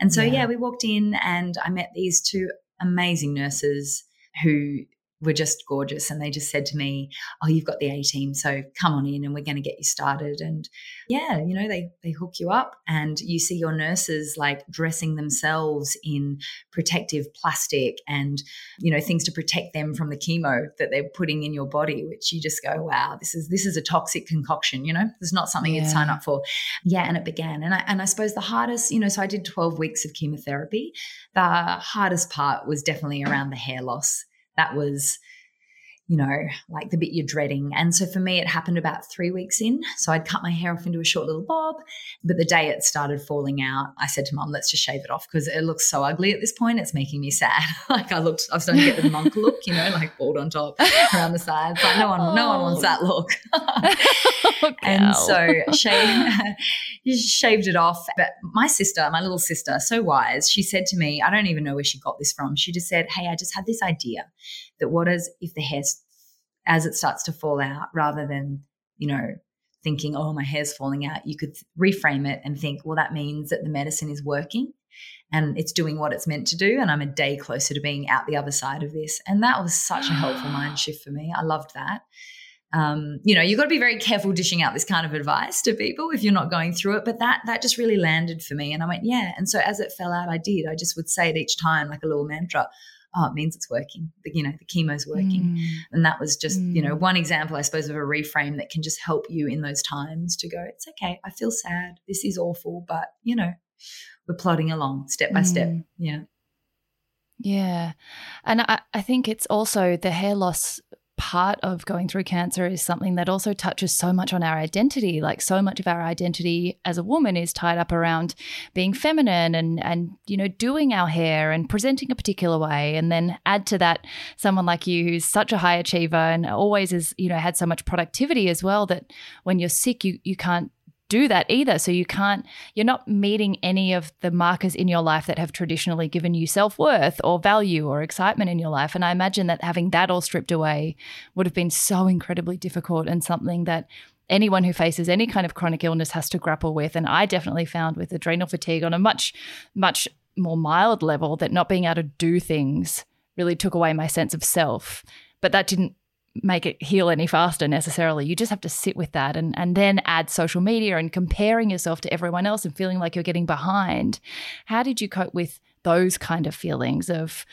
And so, yeah we walked in and I met these two amazing nurses who were just gorgeous, and they just said to me, oh, you've got the A team, so come on in and we're going to get you started. And yeah, you know, they hook you up and you see your nurses like dressing themselves in protective plastic and, you know, things to protect them from the chemo that they're putting in your body, which you just go, wow, this is a toxic concoction, you know, it's not something you'd sign up for. Yeah. And it began. And I suppose the hardest, you know, so I did 12 weeks of chemotherapy. The hardest part was definitely around the hair loss. That was you know, like the bit you're dreading. And so for me, it happened about 3 weeks in. So I'd cut my hair off into a short little bob, but the day it started falling out, I said to Mum, let's just shave it off because it looks so ugly at this point. It's making me sad. Like I was starting to get the monk look, you know, like bald on top, around the sides. Like no one wants that look. Oh, and so shaved it off. But my little sister, so wise, she said to me, I don't even know where she got this from. She just said, hey, I just had this idea that what is if the hair, as it starts to fall out, rather than, you know, thinking, oh, my hair's falling out, you could reframe it and think, well, that means that the medicine is working and it's doing what it's meant to do, and I'm a day closer to being out the other side of this. And that was such a helpful mind shift for me. I loved that. You know, you've got to be very careful dishing out this kind of advice to people if you're not going through it, but that just really landed for me. And I went, yeah. And so as it fell out, I just would say it each time like a little mantra. Oh, it means it's working, you know, the chemo's working. And that was just, you know, one example, I suppose, of a reframe that can just help you in those times to go, it's okay, I feel sad, this is awful, but, you know, we're plodding along step by step. Yeah. Yeah. And I think it's also the hair loss part of going through cancer is something that also touches so much on our identity. Like so much of our identity as a woman is tied up around being feminine and you know, doing our hair and presenting a particular way. And then add to that someone like you who's such a high achiever and always is, you know, had so much productivity as well, that when you're sick, you can't do that either. So you're not meeting any of the markers in your life that have traditionally given you self-worth or value or excitement in your life. And I imagine that having that all stripped away would have been so incredibly difficult, and something that anyone who faces any kind of chronic illness has to grapple with. And I definitely found with adrenal fatigue on a much, much more mild level that not being able to do things really took away my sense of self. But that didn't make it heal any faster necessarily. You just have to sit with that and then add social media and comparing yourself to everyone else and feeling like you're getting behind. How did you cope with those kind of feelings of,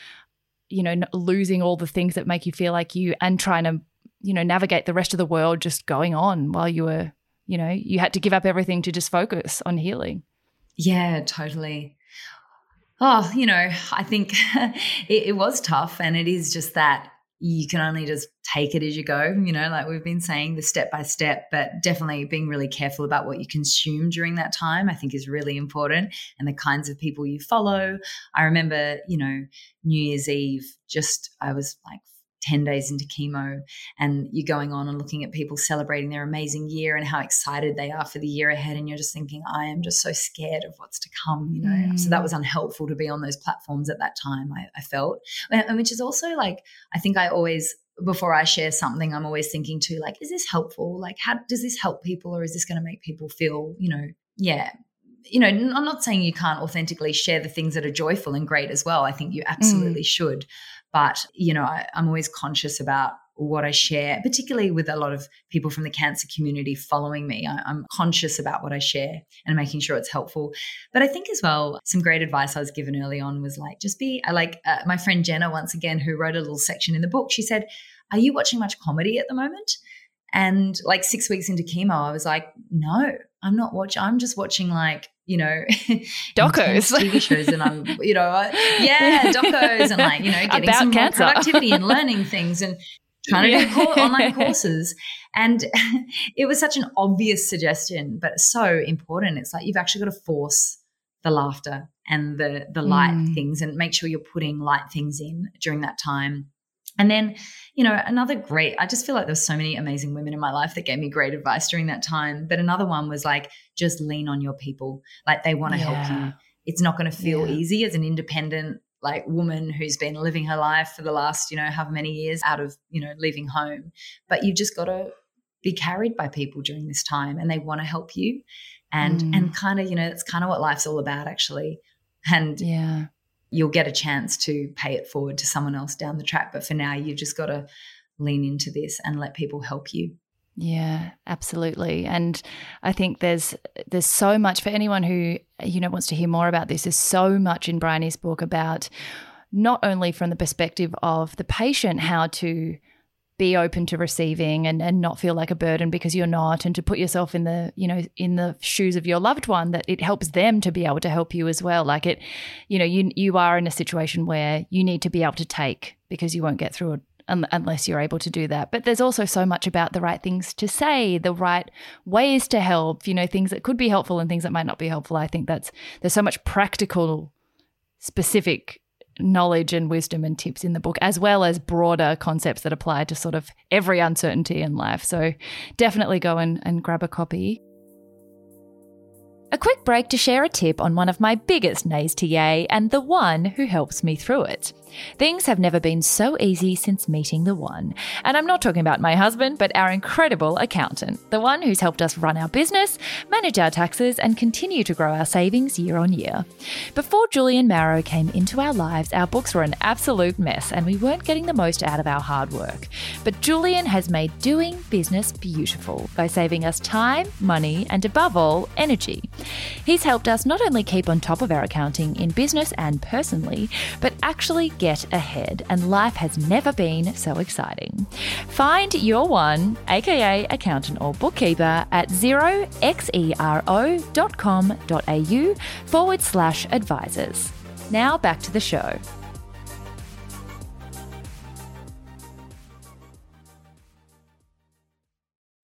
you know, losing all the things that make you feel like you, and trying to, you know, navigate the rest of the world just going on while you were, you know, you had to give up everything to just focus on healing? Yeah, totally. Oh, you know, I think it was tough, and it is just that you can only just take it as you go, you know, like we've been saying, the step by step, but definitely being really careful about what you consume during that time, I think, is really important, and the kinds of people you follow. I remember, you know, New Year's Eve, I was like 10 days into chemo, and you're going on and looking at people celebrating their amazing year and how excited they are for the year ahead, and you're just thinking, I am just so scared of what's to come, you know. So that was unhelpful to be on those platforms at that time, I felt, and which is also like, I think I always, before I share something, I'm always thinking too, like, is this helpful? Like, how does this help people, or is this going to make people feel, you know, yeah. You know, I'm not saying you can't authentically share the things that are joyful and great as well. I think you absolutely should. But, you know, I'm always conscious about what I share, particularly with a lot of people from the cancer community following me. I'm conscious about what I share and making sure it's helpful. But I think as well, some great advice I was given early on was like, just be like my friend Jenna, once again, who wrote a little section in the book. She said, are you watching much comedy at the moment? And like 6 weeks into chemo, I was like, no, I'm not watching. I'm just watching like, you know, docos, TV shows, and I'm, you know, docos, and like, you know, getting about some cancer, productivity, and learning things, and trying to do online courses. And it was such an obvious suggestion, but it's so important. It's like you've actually got to force the laughter and the light things, and make sure you're putting light things in during that time. And then, you know, I just feel like there's so many amazing women in my life that gave me great advice during that time. But another one was like, just lean on your people. Like, they want to help you. It's not going to feel easy as an independent, like, woman who's been living her life for the last, you know, however many years out of, you know, leaving home. But you've just got to be carried by people during this time, and they want to help you. And kind of, you know, that's kind of what life's all about, actually. And you'll get a chance to pay it forward to someone else down the track. But for now, you've just got to lean into this and let people help you. Yeah, absolutely. And I think there's so much, for anyone who, you know, wants to hear more about this, there's so much in Bryony's book about not only from the perspective of the patient, how to be open to receiving and not feel like a burden because you're not, and to put yourself in the, you know, in the shoes of your loved one, that it helps them to be able to help you as well. Like, it, you know, you are in a situation where you need to be able to take, because you won't get through unless you're able to do that. But there's also so much about the right things to say, the right ways to help, you know, things that could be helpful and things that might not be helpful. I think there's so much practical, specific knowledge and wisdom and tips in the book, as well as broader concepts that apply to sort of every uncertainty in life. So definitely go and grab a copy. A quick break to share a tip on one of my biggest nays to yay and the one who helps me through it. Things have never been so easy since meeting the one. And I'm not talking about my husband, but our incredible accountant, the one who's helped us run our business, manage our taxes, and continue to grow our savings year on year. Before Julian Marrow came into our lives, our books were an absolute mess and we weren't getting the most out of our hard work. But Julian has made doing business beautiful by saving us time, money, and above all, energy. He's helped us not only keep on top of our accounting in business and personally, but actually get ahead, and life has never been so exciting. Find your one, aka accountant or bookkeeper, at xero.com.au/advisors. Now back to the show.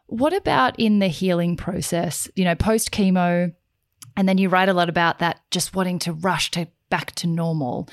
What about in the healing process, you know, post chemo? And then you write a lot about that, just wanting to rush to back to normal.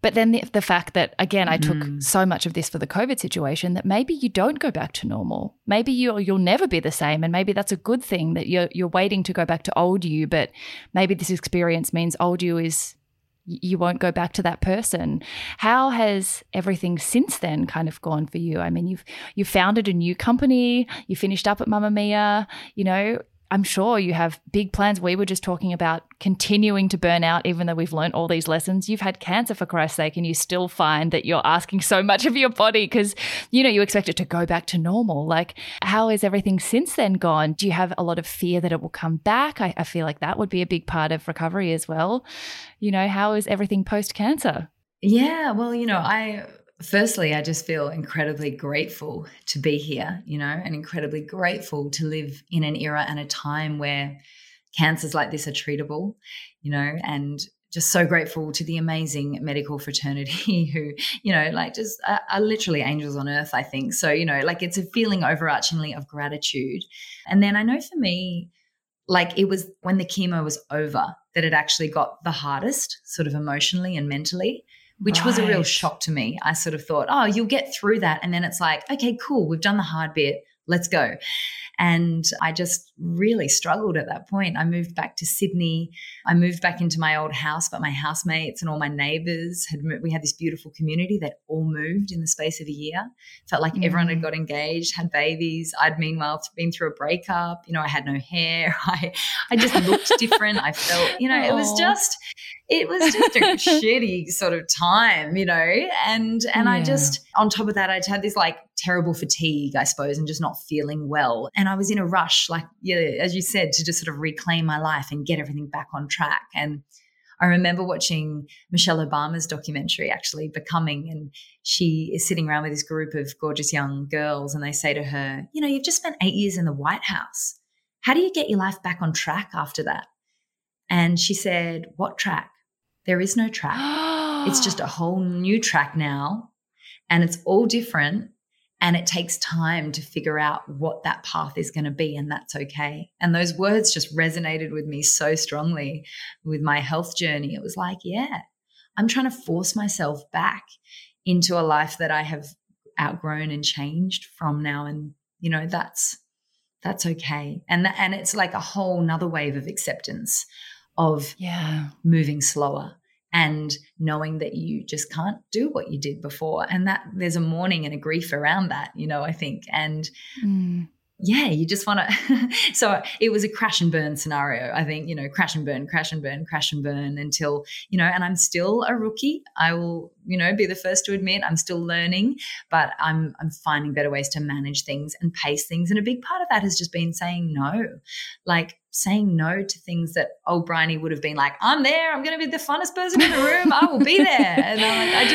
But then the fact that, again, I took so much of this for the COVID situation, that maybe you don't go back to normal. Maybe you'll never be the same, and maybe that's a good thing, that you're waiting to go back to old you, but maybe this experience means old you is you won't go back to that person. How has everything since then kind of gone for you? I mean, you founded a new company, you finished up at Mamma Mia, you know, I'm sure you have big plans. We were just talking about continuing to burn out even though we've learned all these lessons. You've had cancer, for Christ's sake, and you still find that you're asking so much of your body because, you know, you expect it to go back to normal. Like, how is everything since then gone? Do you have a lot of fear that it will come back? I feel like that would be a big part of recovery as well. You know, how is everything post-cancer? Yeah, well, you know, Firstly, I just feel incredibly grateful to be here, you know, and incredibly grateful to live in an era and a time where cancers like this are treatable, you know, and just so grateful to the amazing medical fraternity who, you know, like just are literally angels on earth, I think. So, you know, like it's a feeling overarchingly of gratitude. And then I know for me, like it was when the chemo was over that it actually got the hardest sort of emotionally and mentally, which was a real shock to me. I sort of thought, oh, you'll get through that. And then it's like, okay, cool. We've done the hard bit. Let's go. And I just really struggled at that point. I moved back to Sydney. I moved back into my old house, but my housemates and all my neighbours had moved. We had this beautiful community that all moved in the space of a year. Felt like everyone had got engaged, had babies. I'd meanwhile been through a breakup. You know, I had no hair. I just looked different. I felt, you know, it was just a shitty sort of time, you know, and I just, on top of that, I had this like terrible fatigue, I suppose, and just not feeling well. And I was in a rush, like, yeah, as you said, to just sort of reclaim my life and get everything back on track. And I remember watching Michelle Obama's documentary, actually, Becoming, and she is sitting around with this group of gorgeous young girls and they say to her, you know, you've just spent 8 years in the White House. How do you get your life back on track after that? And she said, what track? There is no track. It's just a whole new track now and it's all different. And it takes time to figure out what that path is going to be, and that's okay. And those words just resonated with me so strongly with my health journey. It was like, yeah, I'm trying to force myself back into a life that I have outgrown and changed from now. And, you know, that's okay. And it's like a whole nother wave of acceptance of moving slower. And knowing that you just can't do what you did before, and that there's a mourning and a grief around that, you know, I think. And you just want to. So it was a crash and burn scenario, I think, you know, crash and burn until, you know, and I'm still a rookie. I will, you know, be the first to admit I'm still learning, but I'm finding better ways to manage things and pace things. And a big part of that has just been saying no, like saying no to things that old Bryony would have been like, I'm there, I'm going to be the funnest person in the room, I will be there. And I'm like, I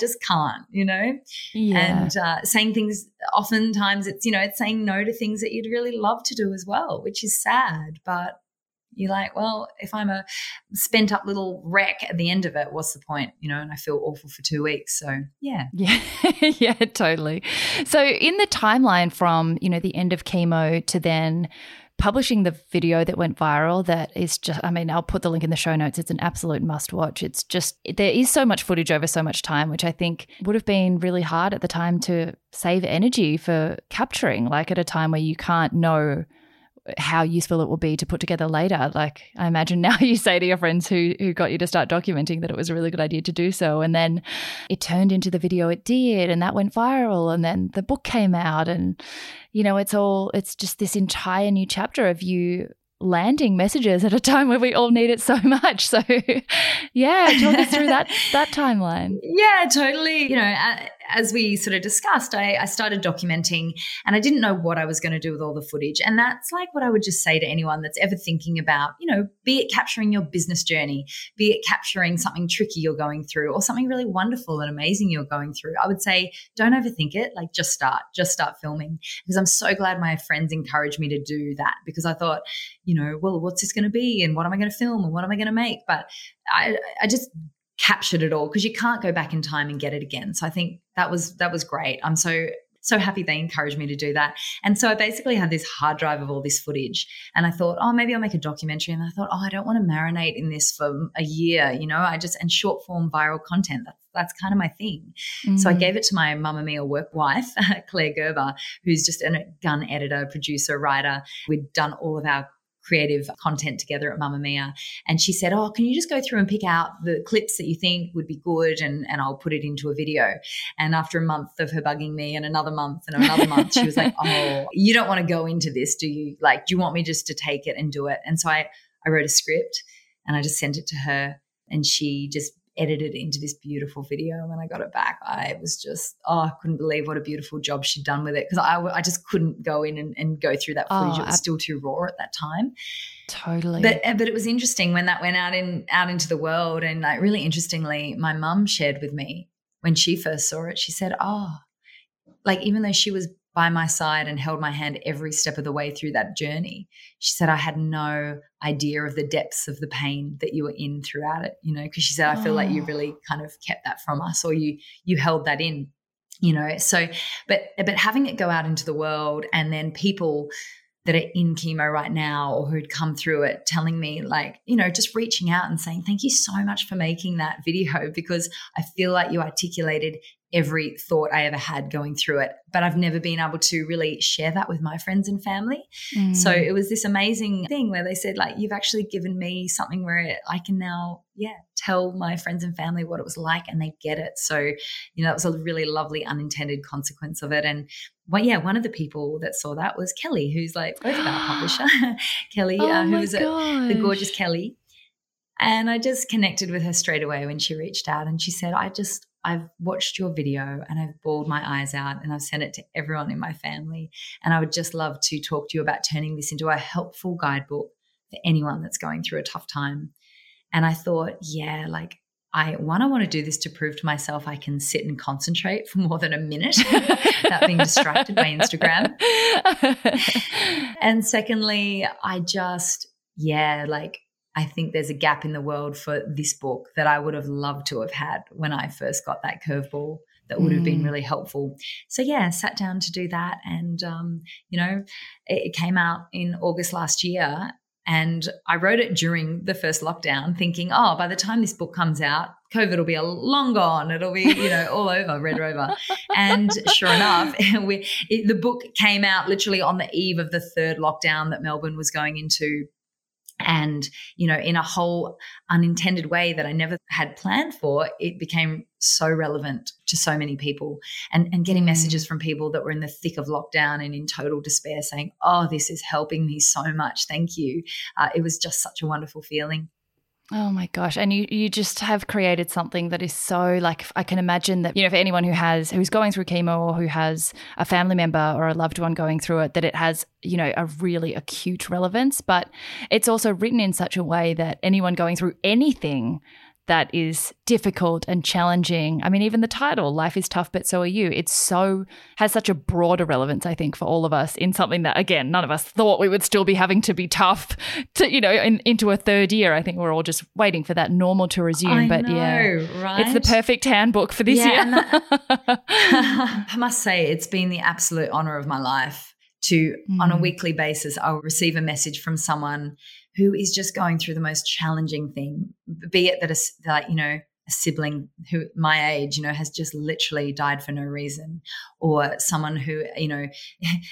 just can't, you know. Yeah. And saying things, oftentimes it's, you know, it's saying no to things that you'd really love to do as well, which is sad, but you're like, well, if I'm a spent up little wreck at the end of it, what's the point? You know, and I feel awful for 2 weeks. So yeah. Yeah. Yeah, totally. So in the timeline from, you know, the end of chemo to then publishing the video that went viral, that is just, I mean, I'll put the link in the show notes. It's an absolute must watch. It's just, there is so much footage over so much time, which I think would have been really hard at the time to save energy for capturing, like at a time where you can't know how useful it will be to put together later. Like I imagine now you say to your friends who got you to start documenting that it was a really good idea to do so. And then it turned into the video it did, and that went viral, and then the book came out, and, you know, it's just this entire new chapter of you landing messages at a time where we all need it so much. So yeah, talk us through that timeline. Yeah, totally. You know, as we sort of discussed, I started documenting, and I didn't know what I was going to do with all the footage. And that's like what I would just say to anyone that's ever thinking about, you know, be it capturing your business journey, be it capturing something tricky you're going through or something really wonderful and amazing you're going through. I would say, don't overthink it. Like just start filming, because I'm so glad my friends encouraged me to do that, because I thought, you know, well, what's this going to be, and what am I going to film, and what am I going to make? But I just captured it all, because you can't go back in time and get it again. So I think that was great. I'm so happy they encouraged me to do that. And so I basically had this hard drive of all this footage, and I thought, oh, maybe I'll make a documentary. And I thought, oh, I don't want to marinate in this for a year, you know, and short form viral content, that's kind of my thing. Mm-hmm. So I gave it to my Mamma Mia work wife, Claire Gerber, who's just a gun editor, producer, writer. We'd done all of our creative content together at Mamma Mia. And she said, oh, can you just go through and pick out the clips that you think would be good, and I'll put it into a video. And after a month of her bugging me, and another month and another month, she was like, oh, you don't want to go into this, do you? Like, do you want me just to take it and do it? And so I wrote a script, and I just sent it to her, and she just edited into this beautiful video. And when I got it back, I was just, I couldn't believe what a beautiful job she'd done with it, because I just couldn't go in and go through that footage. It was still too raw at that time. Totally. But it was interesting when that went out into the world. And like, really interestingly, my mum shared with me when she first saw it, she said, oh, like, even though she was by my side and held my hand every step of the way through that journey, she said, I had no idea of the depths of the pain that you were in throughout it, you know, because she said, I feel like you really kind of kept that from us, or you held that in, you know. So but having it go out into the world, and then people that are in chemo right now, or who'd come through it, telling me, like, you know, just reaching out and saying, thank you so much for making that video, because I feel like you articulated every thought I ever had going through it, but I've never been able to really share that with my friends and family. Mm. So it was this amazing thing where they said, like, you've actually given me something where I can now, tell my friends and family what it was like, and they get it. So, you know, it was a really lovely unintended consequence of it. And one of the people that saw that was Kelly, who's like both of our publisher, Kelly, who was the gorgeous Kelly. And I just connected with her straight away when she reached out, and she said, I've watched your video, and I've bawled my eyes out, and I've sent it to everyone in my family. And I would just love to talk to you about turning this into a helpful guidebook for anyone that's going through a tough time. And I thought, I want to do this to prove to myself I can sit and concentrate for more than a minute without being distracted by Instagram. And secondly, I think there's a gap in the world for this book that I would have loved to have had when I first got that curveball that would have been really helpful. So, sat down to do that, and, it came out in August last year, and I wrote it during the first lockdown, thinking, by the time this book comes out, COVID will be long gone. It'll be, all over, red rover. And sure enough, the book came out literally on the eve of the third lockdown that Melbourne was going into. And, in a whole unintended way that I never had planned for, it became so relevant to so many people, and getting messages from people that were in the thick of lockdown and in total despair saying, oh, this is helping me so much. Thank you. It was just such a wonderful feeling. Oh my gosh. And you just have created something that is so, like, I can imagine that, for anyone who's going through chemo, or who has a family member or a loved one going through it, that it has, a really acute relevance, but it's also written in such a way that anyone going through anything that is difficult and challenging. I mean, even the title, Life is Tough, But So Are You, it's so, has such a broader relevance, I think, for all of us in something that, again, none of us thought we would still be having to be tough to, you know, into a third year. I think we're all just waiting for that normal to resume. Right? It's the perfect handbook for this year. I must say it's been the absolute honor of my life to, on a weekly basis, I'll receive a message from someone who is just going through the most challenging thing, be it that, a sibling who my age, has just literally died for no reason, or someone who,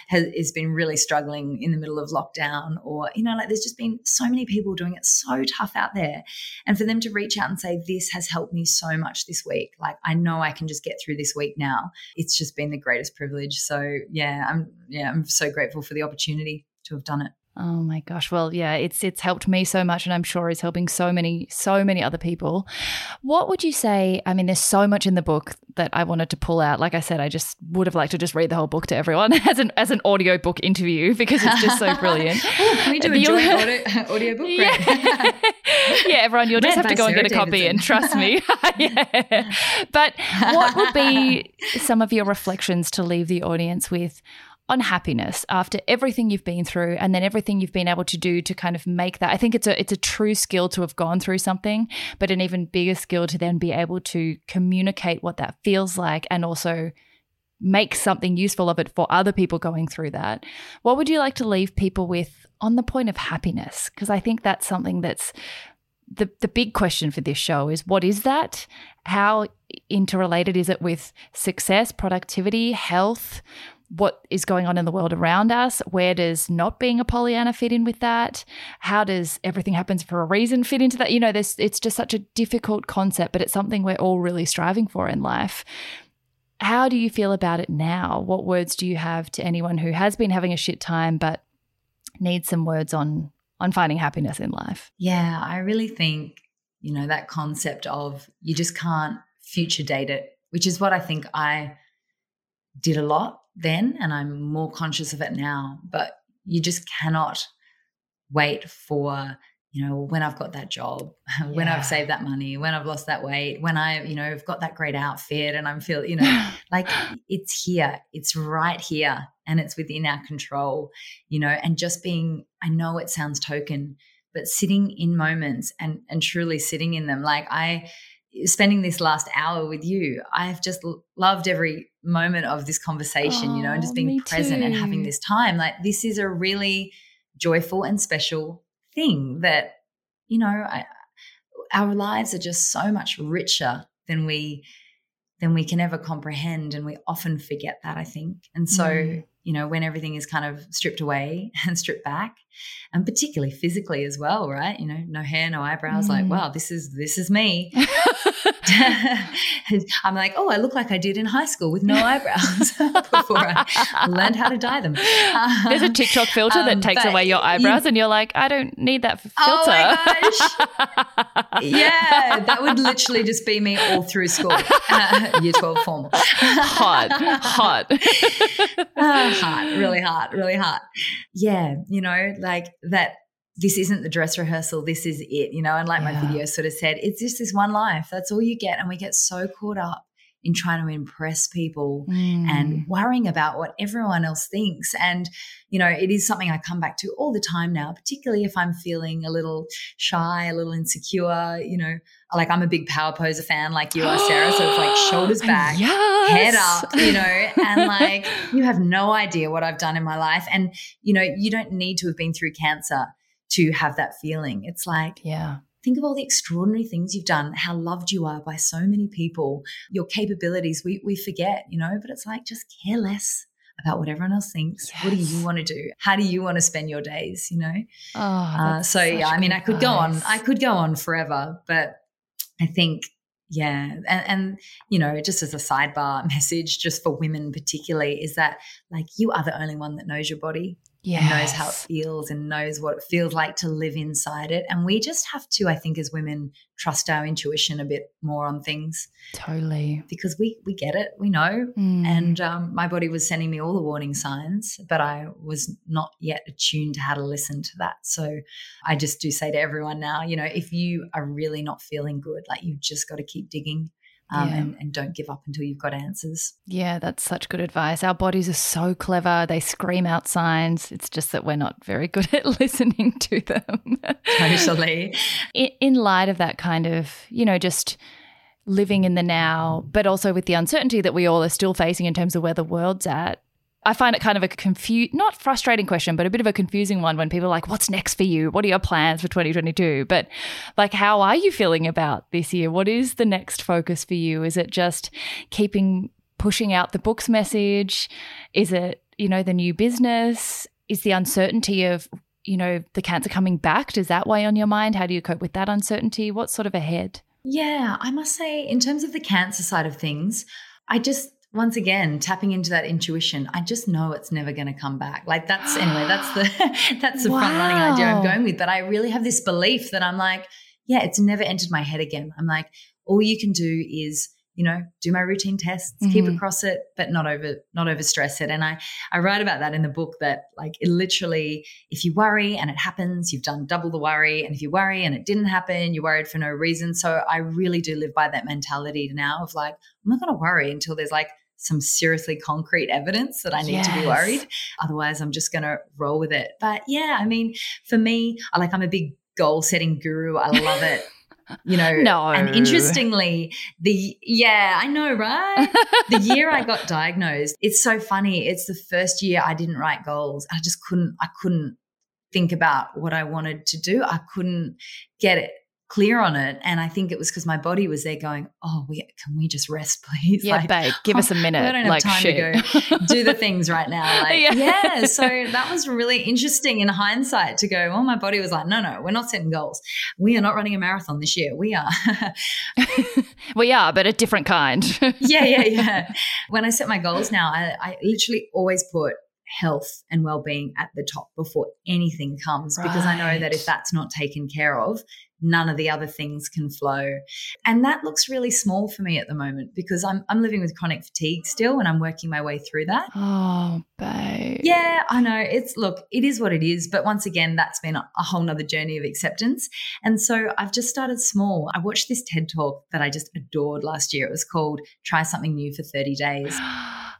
has been really struggling in the middle of lockdown, or, there's just been so many people doing it so tough out there. And for them to reach out and say, this has helped me so much this week. Like, I know I can just get through this week now. It's just been the greatest privilege. So I'm so grateful for the opportunity to have done it. Oh my gosh. Well, yeah, it's helped me so much, and I'm sure it's helping so many other people. What would you say? I mean, there's so much in the book that I wanted to pull out. Like I said, I just would have liked to just read the whole book to everyone as an audiobook interview, because it's just so brilliant. Oh, can we do a joint audiobook? Yeah. Everyone, you'll just have to go and get a copy and trust me. Yeah. But what would be some of your reflections to leave the audience with on happiness after everything you've been through, and then everything you've been able to do to kind of make that? I think it's a true skill to have gone through something, but an even bigger skill to then be able to communicate what that feels like and also make something useful of it for other people going through that. What would you like to leave people with on the point of happiness? Because I think that's something that's the big question for this show is, what is that? How interrelated is it with success, productivity, health? What is going on in the world around us? Where does not being a Pollyanna fit in with that? How does everything happens for a reason fit into that? It's just such a difficult concept, but it's something we're all really striving for in life. How do you feel about it now? What words do you have to anyone who has been having a shit time but needs some words on finding happiness in life? Yeah, I really think, that concept of you just can't future date it, which is what I think I did a lot then, and I'm more conscious of it now, but you just cannot wait for, when I've got that job, when I've saved that money, when I've lost that weight, when I, I've got that great outfit and I'm feeling, like it's here, it's right here, and it's within our control, and just being, I know it sounds token, but sitting in moments and truly sitting in them. Like spending this last hour with you, I've just loved every moment of this conversation, and just being present and having this time. Like, this is a really joyful and special thing that, our lives are just so much richer than we can ever comprehend, and we often forget that, I think. And so, when everything is kind of stripped away and stripped back, and particularly physically as well, right? No hair, no eyebrows, like, wow, this is me. I'm like, oh, I look like I did in high school with no eyebrows before I learned how to dye them. There's a TikTok filter that takes away your eyebrows, and you're like, I don't need that filter. Oh my gosh. Yeah, that would literally just be me all through school, year 12 formal. Hot, really hot. Yeah, like that. This isn't the dress rehearsal, this is it, and like my video sort of said, it's just this one life, that's all you get. And we get so caught up in trying to impress people and worrying about what everyone else thinks. And, it is something I come back to all the time now, particularly if I'm feeling a little shy, a little insecure, like I'm a big power poser fan like you are, Sarah. So it's like shoulders back, head up, and like you have no idea what I've done in my life. And, you don't need to have been through cancer to have that feeling. It's like, think of all the extraordinary things you've done, how loved you are by so many people, your capabilities. We forget, but it's like, just care less about what everyone else thinks. Yes. What do you want to do? How do you want to spend your days, I could go on. I could go on forever, but I think, and just as a sidebar message, just for women particularly, is that like you are the only one that knows your body. Yes. Knows how it feels and knows what it feels like to live inside it. And we just have to, I think, as women, trust our intuition a bit more on things. Totally. Because we get it, we know. Mm. And my body was sending me all the warning signs, but I was not yet attuned to how to listen to that. So I just do say to everyone now, you know, if you are really not feeling good, like you've just got to keep digging. And don't give up until you've got answers. Yeah, that's such good advice. Our bodies are so clever. They scream out signs. It's just that we're not very good at listening to them. Totally. In light of that kind of, you know, just living in the now, but also with the uncertainty that we all are still facing in terms of where the world's at, I find it kind of a not frustrating question, but a bit of a confusing one when people are like, what's next for you? What are your plans for 2022? But like, how are you feeling about this year? What is the next focus for you? Is it just pushing out the books message? Is it, you know, the new business? Is the uncertainty of, you know, the cancer coming back, does that weigh on your mind? How do you cope with that uncertainty? What's sort of ahead? Yeah, I must say in terms of the cancer side of things, I just, once again, tapping into that intuition, I just know it's never going to come back. Like that's anyway, that's the front running idea I'm going with. But I really have this belief that I'm like, yeah, it's never entered my head again. I'm like, all you can do is, you know, do my routine tests, keep across it, but not over stress it. And I write about that in the book that like it literally, if you worry and it happens, you've done double the worry. And if you worry and it didn't happen, you're worried for no reason. So I really do live by that mentality now of like, I'm not going to worry until there's like some seriously concrete evidence that I need to be worried. Otherwise I'm just going to roll with it. But yeah, I mean, for me, I'm a big goal setting guru. I love it. You know, and interestingly, the year I got diagnosed, it's so funny. It's the first year I didn't write goals. I just couldn't think about what I wanted to do. I couldn't get it clear on it. And I think it was because my body was there going, oh, can we just rest, please? Yeah, like, babe, give us a minute. I don't have time to go do the things right now. So that was really interesting in hindsight to go, well, my body was like, no, we're not setting goals. We are not running a marathon this year. We are. We are, but a different kind. Yeah. When I set my goals now, I literally always put health and well-being at the top before anything comes because I know that if that's not taken care of, none of the other things can flow. And that looks really small for me at the moment because I'm living with chronic fatigue still and I'm working my way through that. Oh, babe. Yeah, I know. It is what it is. But once again, that's been a whole nother journey of acceptance. And so I've just started small. I watched this TED Talk that I just adored last year. It was called Try Something New for 30 Days.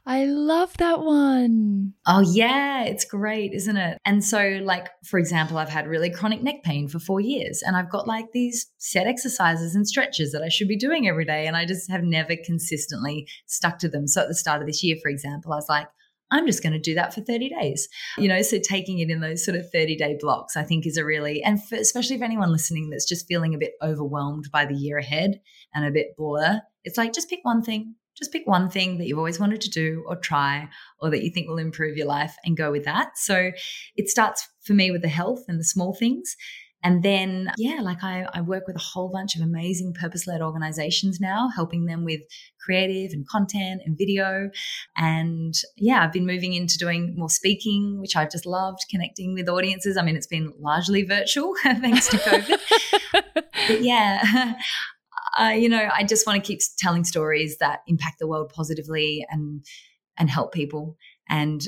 I love that one. Oh, yeah, it's great, isn't it? And so like, for example, I've had really chronic neck pain for 4 years and I've got like these set exercises and stretches that I should be doing every day and I just have never consistently stuck to them. So at the start of this year, for example, I was like, I'm just going to do that for 30 days, you know, so taking it in those sort of 30-day blocks I think is especially if anyone listening that's just feeling a bit overwhelmed by the year ahead and a bit blur, it's like just pick one thing. Just pick one thing that you've always wanted to do or try or that you think will improve your life and go with that. So it starts for me with the health and the small things. And then, I work with a whole bunch of amazing purpose-led organizations now, helping them with creative and content and video. And, I've been moving into doing more speaking, which I've just loved, connecting with audiences. I mean, it's been largely virtual thanks to COVID. But, I just want to keep telling stories that impact the world positively and help people and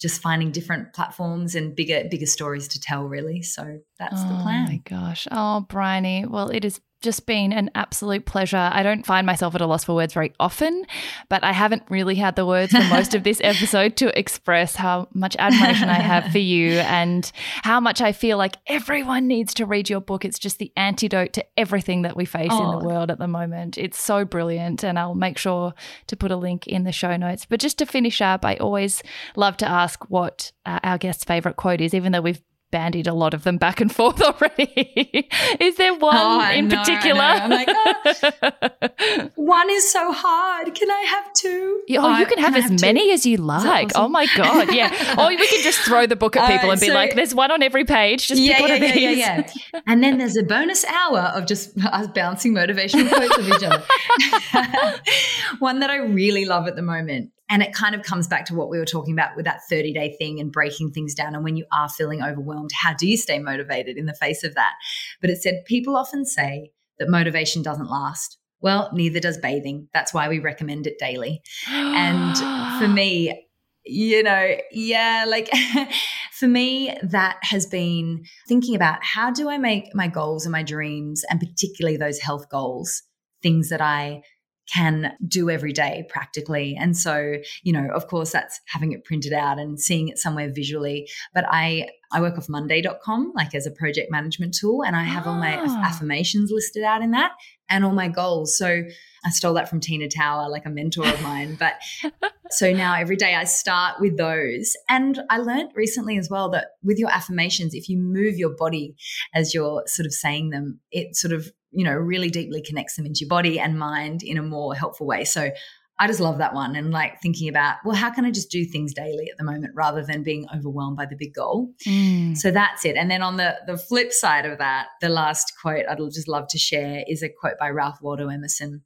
just finding different platforms and bigger stories to tell, really. So that's the plan. Oh, my gosh. Oh, Bryony, well, it has just been an absolute pleasure. I don't find myself at a loss for words very often, but I haven't really had the words for most of this episode to express how much admiration I have for you and how much I feel like everyone needs to read your book. It's just the antidote to everything that we face in the world at the moment. It's so brilliant, and I'll make sure to put a link in the show notes. But just to finish up, I always love to ask what our guest's favourite quote is, even though we've bandied a lot of them back and forth already. Is there one particular? I'm like, one is so hard. Can I have two? You can have as many as you like. Awesome? Oh my God. Yeah. Or we can just throw the book at people and be like, there's one on every page. Just pick one of these. Yeah. And then there's a bonus hour of just us bouncing motivational quotes of each other. One that I really love at the moment. And it kind of comes back to what we were talking about with that 30-day thing and breaking things down. And when you are feeling overwhelmed, how do you stay motivated in the face of that? But it said, people often say that motivation doesn't last. Well, neither does bathing. That's why we recommend it daily. And for me, for me, that has been thinking about how do I make my goals and my dreams, and particularly those health goals, things that I can do every day practically. And so, of course, that's having it printed out and seeing it somewhere visually. But I work off monday.com, like as a project management tool, and I have all my affirmations listed out in that and all my goals. So I stole that from Tina Tower, like a mentor of mine. But so now every day I start with those. And I learned recently as well that with your affirmations, if you move your body as you're sort of saying them, it sort of really deeply connects them into your body and mind in a more helpful way. So I just love that one, and like thinking about, well, how can I just do things daily at the moment rather than being overwhelmed by the big goal? So that's it. And then on the flip side of that, the last quote I'd just love to share is a quote by Ralph Waldo Emerson.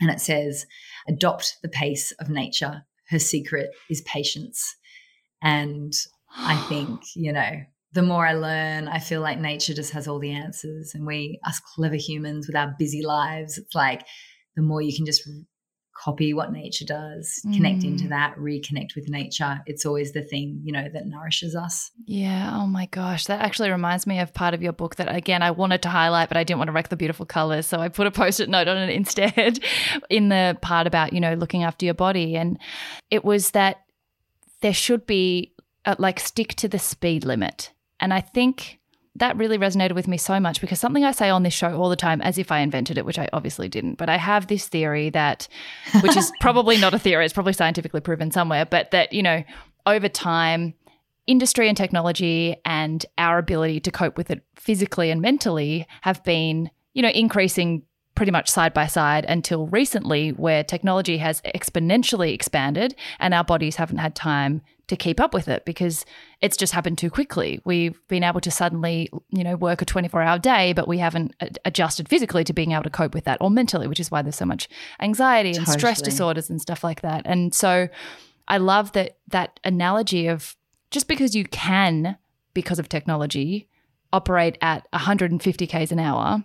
And it says, adopt the pace of nature. Her secret is patience. And I think, the more I learn, I feel like nature just has all the answers. And we, us clever humans with our busy lives, it's like the more you can just copy what nature does, connect into that, reconnect with nature. It's always the thing, that nourishes us. Yeah. Oh my gosh. That actually reminds me of part of your book that, again, I wanted to highlight, but I didn't want to wreck the beautiful colors. So I put a Post-it note on it instead in the part about, looking after your body. And it was that there should be stick to the speed limit. And I think that really resonated with me so much, because something I say on this show all the time, as if I invented it, which I obviously didn't, but I have this theory that, which is probably not a theory, it's probably scientifically proven somewhere, but that, over time, industry and technology and our ability to cope with it physically and mentally have been, increasing pretty much side by side until recently, where technology has exponentially expanded and our bodies haven't had time to keep up with it because it's just happened too quickly. We've been able to suddenly, work a 24-hour day, but we haven't adjusted physically to being able to cope with that, or mentally, which is why there's so much anxiety and stress disorders and stuff like that. And so I love that analogy of just because you can, because of technology, operate at 150 Ks an hour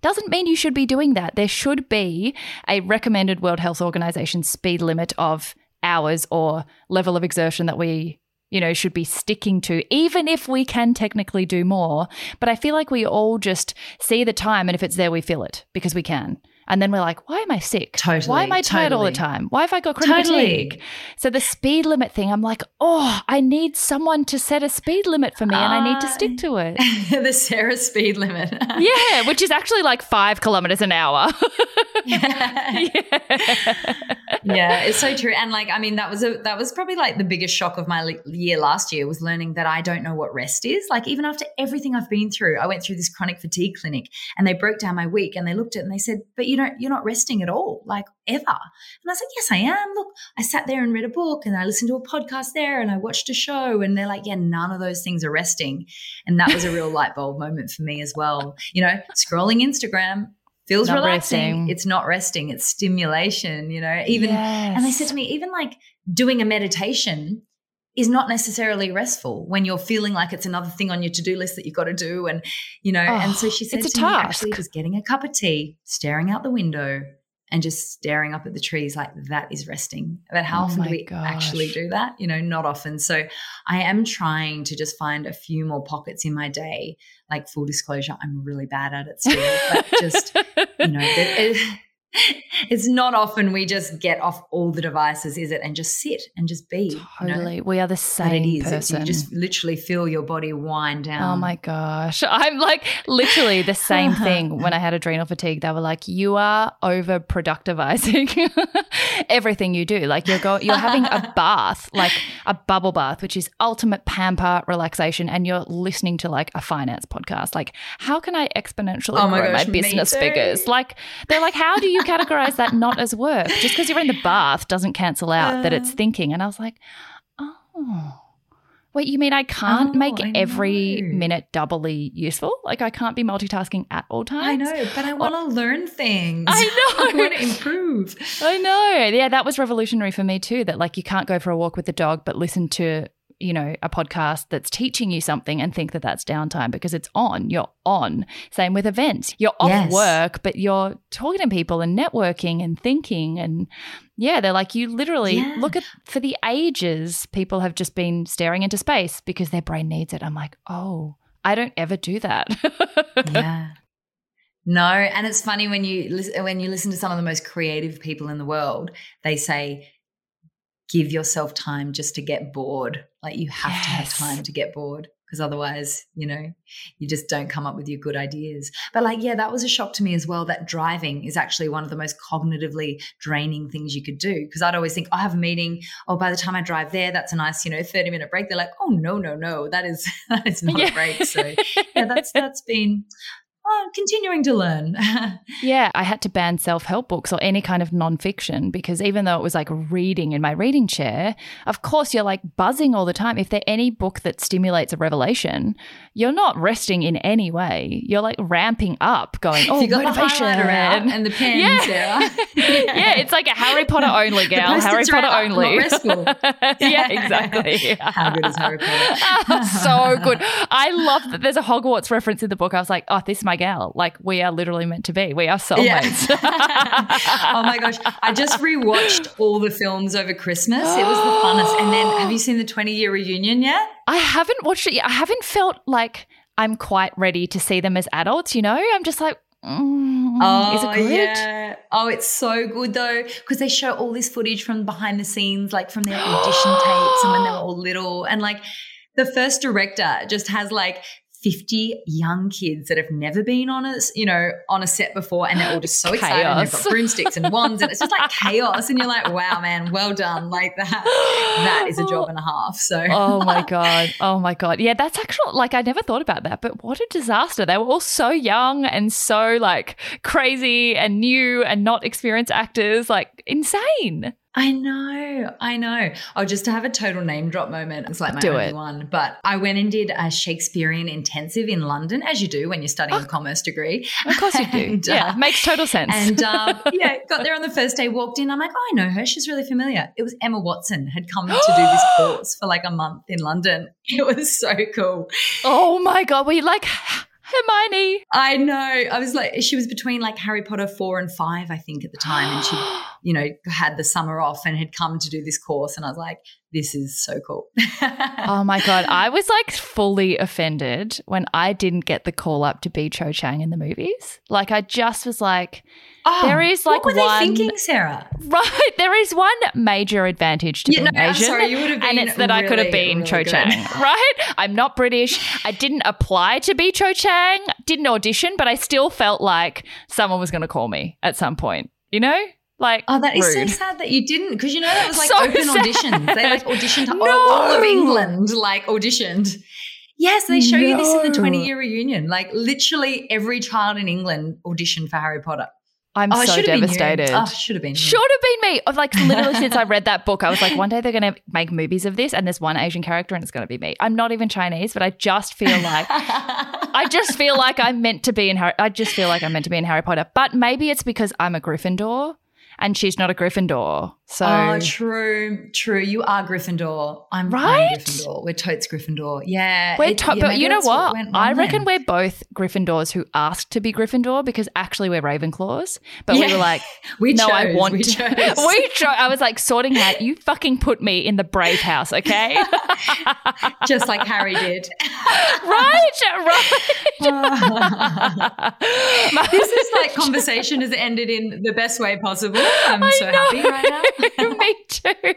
doesn't mean you should be doing that. There should be a recommended World Health Organization speed limit of hours or level of exertion that we, should be sticking to, even if we can technically do more. But I feel like we all just see the time, and if it's there, we feel it because we can. And then we're like, why am I sick? Totally. Why am I tired all the time? Why have I got chronic fatigue? So the speed limit thing, I'm like, I need someone to set a speed limit for me and I need to stick to it. The Sarah speed limit. Yeah, which is actually like 5 kilometers an hour. Yeah, it's so true. And that was probably the biggest shock of my year last year, was learning that I don't know what rest is. Even after everything I've been through, I went through this chronic fatigue clinic and they broke down my week and they looked at it and they said, but you're not resting at all, ever. And I was like, yes, I am. Look, I sat there and read a book and I listened to a podcast there and I watched a show, and they're like, yeah, none of those things are resting. And that was a real light bulb moment for me as well. Scrolling Instagram feels not relaxing. Resting. It's not resting. It's stimulation, and they said to me, even doing a meditation is not necessarily restful when you're feeling like it's another thing on your to-do list that you've got to do. And, and so she said to me, actually just getting a cup of tea, staring out the window and just staring up at the trees, that is resting. But how often do we actually do that? Not often. So I am trying to just find a few more pockets in my day. Full disclosure, I'm really bad at it still, but just, it's not often we just get off all the devices, is it? And just sit and just be. Totally. We are the same person. You just literally feel your body wind down. Oh my gosh. I'm literally the same thing when I had adrenal fatigue. They were like, you are overproductivizing everything you do. You're having a bath, a bubble bath, which is ultimate pamper relaxation, and you're listening to a finance podcast. How can I exponentially grow my business figures? They're like, how do you categorize that not as work? Just because you're in the bath doesn't cancel out that it's thinking. And I was like, oh, Wait, you mean I can't make every minute doubly useful? Like I can't be multitasking at all times? I know, but I want to learn things. I know. I want to improve. I know. Yeah, that was revolutionary for me too, that like you can't go for a walk with the dog but listen to, you know, a podcast that's teaching you something and think that that's downtime because it's on. You're on. Same with events. You're off work, but you're talking to people and networking and thinking. And yeah, they're like, you literally look at, for the ages, people have just been staring into space because their brain needs it. I'm like, oh, I don't ever do that. Yeah. No, and it's funny when you listen to some of the most creative people in the world, they say, give yourself time just to get bored. Like you have to have time to get bored because otherwise, you know, you just don't come up with your good ideas. But like, yeah, that was a shock to me as well, that driving is actually one of the most cognitively draining things you could do because I'd always think, I have a meeting. Oh, by the time I drive there, that's a nice, you know, 30-minute break. They're like, oh, no, that is not a break. So yeah, that's been... continuing to learn. Yeah, I had to ban self-help books or any kind of non-fiction because even though it was like reading in my reading chair, of course you're like buzzing all the time. If there's any book that stimulates a revelation, you're not resting in any way. You're like ramping up going, oh, you got motivation. And the pen, Sarah. Yeah, it's like a Harry Potter only, gal. Harry Potter only. Yeah, exactly. How good is Harry Potter? So good. I love that there's a Hogwarts reference in the book. I was like, oh, this is my gal, like we are literally meant to be. We are soulmates. Oh my gosh. I just rewatched all the films over Christmas. It was the funnest. And then have you seen the 20-year reunion yet? I haven't watched it yet. I haven't felt like I'm quite ready to see them as adults, you know? I'm just like, is it good? Yeah. Oh, it's so good though because they show all this footage from behind the scenes, like from their audition tapes and when they were all little. And like the first director just has like 50 young kids that have never been on a set before and they're all just so excited and they've got broomsticks and wands and it's just like chaos and you're like, wow, man, well done. Like that is a job and a half. So Oh my God. Yeah, that's actually like I never thought about that, but what a disaster. They were all so young and so like crazy and new and not experienced actors, like insane. I know. Oh, just to have a total name drop moment. It's like my only one. But I went and did a Shakespearean intensive in London, as you do when you're studying a commerce degree. Of course you do. Yeah, makes total sense. And got there on the first day, walked in. I'm like, oh, I know her. She's really familiar. It was Emma Watson had come to do this course for like a month in London. It was so cool. Oh, my God. Were you like... Hermione. I know. I was like, she was between like Harry Potter 4 and 5, I think, at the time. And she, you know, had the summer off and had come to do this course. And I was like, this is so cool. Oh my God. I was like fully offended when I didn't get the call up to be Cho Chang in the movies. Like I just was like, there is like one. What were they thinking, Sarah? Right. There is one major advantage to being Asian. I'm sorry, you would have been. And it's that really, I could have been really Cho Chang. Right. I'm not British. I didn't apply to be Cho Chang. Didn't audition, but I still felt like someone was going to call me at some point, you know? Like, oh, that is so sad that you didn't, because you know that was like so open auditions. They like auditioned all of England, like auditioned. Yes, they show you this in the 20-year reunion. Like literally every child in England auditioned for Harry Potter. I'm so devastated. Oh, should have been. Should have been me. I've like literally since I read that book, I was like, one day they're going to make movies of this, and there's one Asian character, and it's going to be me. I'm not even Chinese, but I just feel like I'm meant to be in Harry. I just feel like I'm meant to be in Harry Potter. But maybe it's because I'm a Gryffindor. And she's not a Gryffindor. So true. You are Gryffindor. I'm Gryffindor. We're totes Gryffindor. Yeah. But you know what? I reckon we're both Gryffindors who asked to be Gryffindor because actually we're Ravenclaws. But we were like, we chose. I was like, sorting hat, you fucking put me in the brave house, okay? Just like Harry did. Right. This is like conversation has ended in the best way possible. I'm so happy right now. Me too. It's like, oh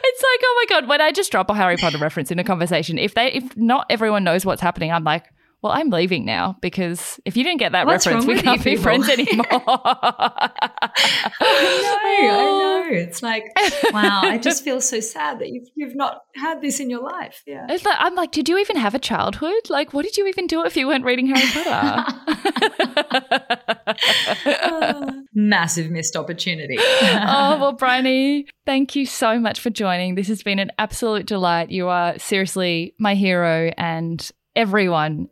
my God, when I just drop a Harry Potter reference in a conversation, if not everyone knows what's happening, I'm like, well, I'm leaving now because if you didn't get that reference, we can't be friends anymore. I know. It's like, wow, I just feel so sad that you've not had this in your life. Yeah, it's like, I'm like, did you even have a childhood? Like, what did you even do if you weren't reading Harry Potter? massive missed opportunity. Oh, well, Bryony, thank you so much for joining. This has been an absolute delight. You are seriously my hero, and everyone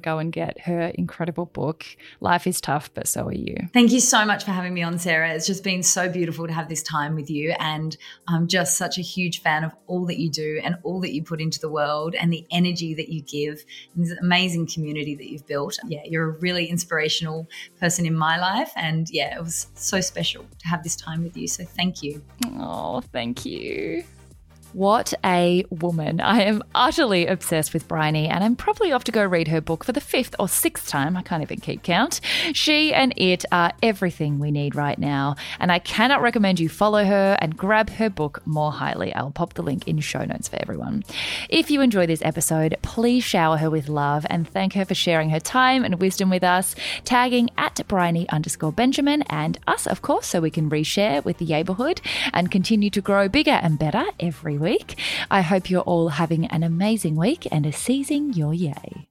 go and get her incredible book. Life is tough, but so are you. Thank you so much for having me on, Sarah. It's just been so beautiful to have this time with you, and I'm just such a huge fan of all that you do and all that you put into the world and the energy that you give and this amazing community that you've built. Yeah, you're a really inspirational person in my life, and yeah, it was so special to have this time with you, so thank you. Oh, thank you. What a woman. I am utterly obsessed with Bryony, and I'm probably off to go read her book for the 5th or 6th time. I can't even keep count. She and it are everything we need right now, and I cannot recommend you follow her and grab her book more highly. I'll pop the link in show notes for everyone. If you enjoy this episode, please shower her with love and thank her for sharing her time and wisdom with us, tagging @Bryony_Benjamin and us, of course, so we can reshare with the neighborhood and continue to grow bigger and better every week. I hope you're all having an amazing week and are seizing your yay.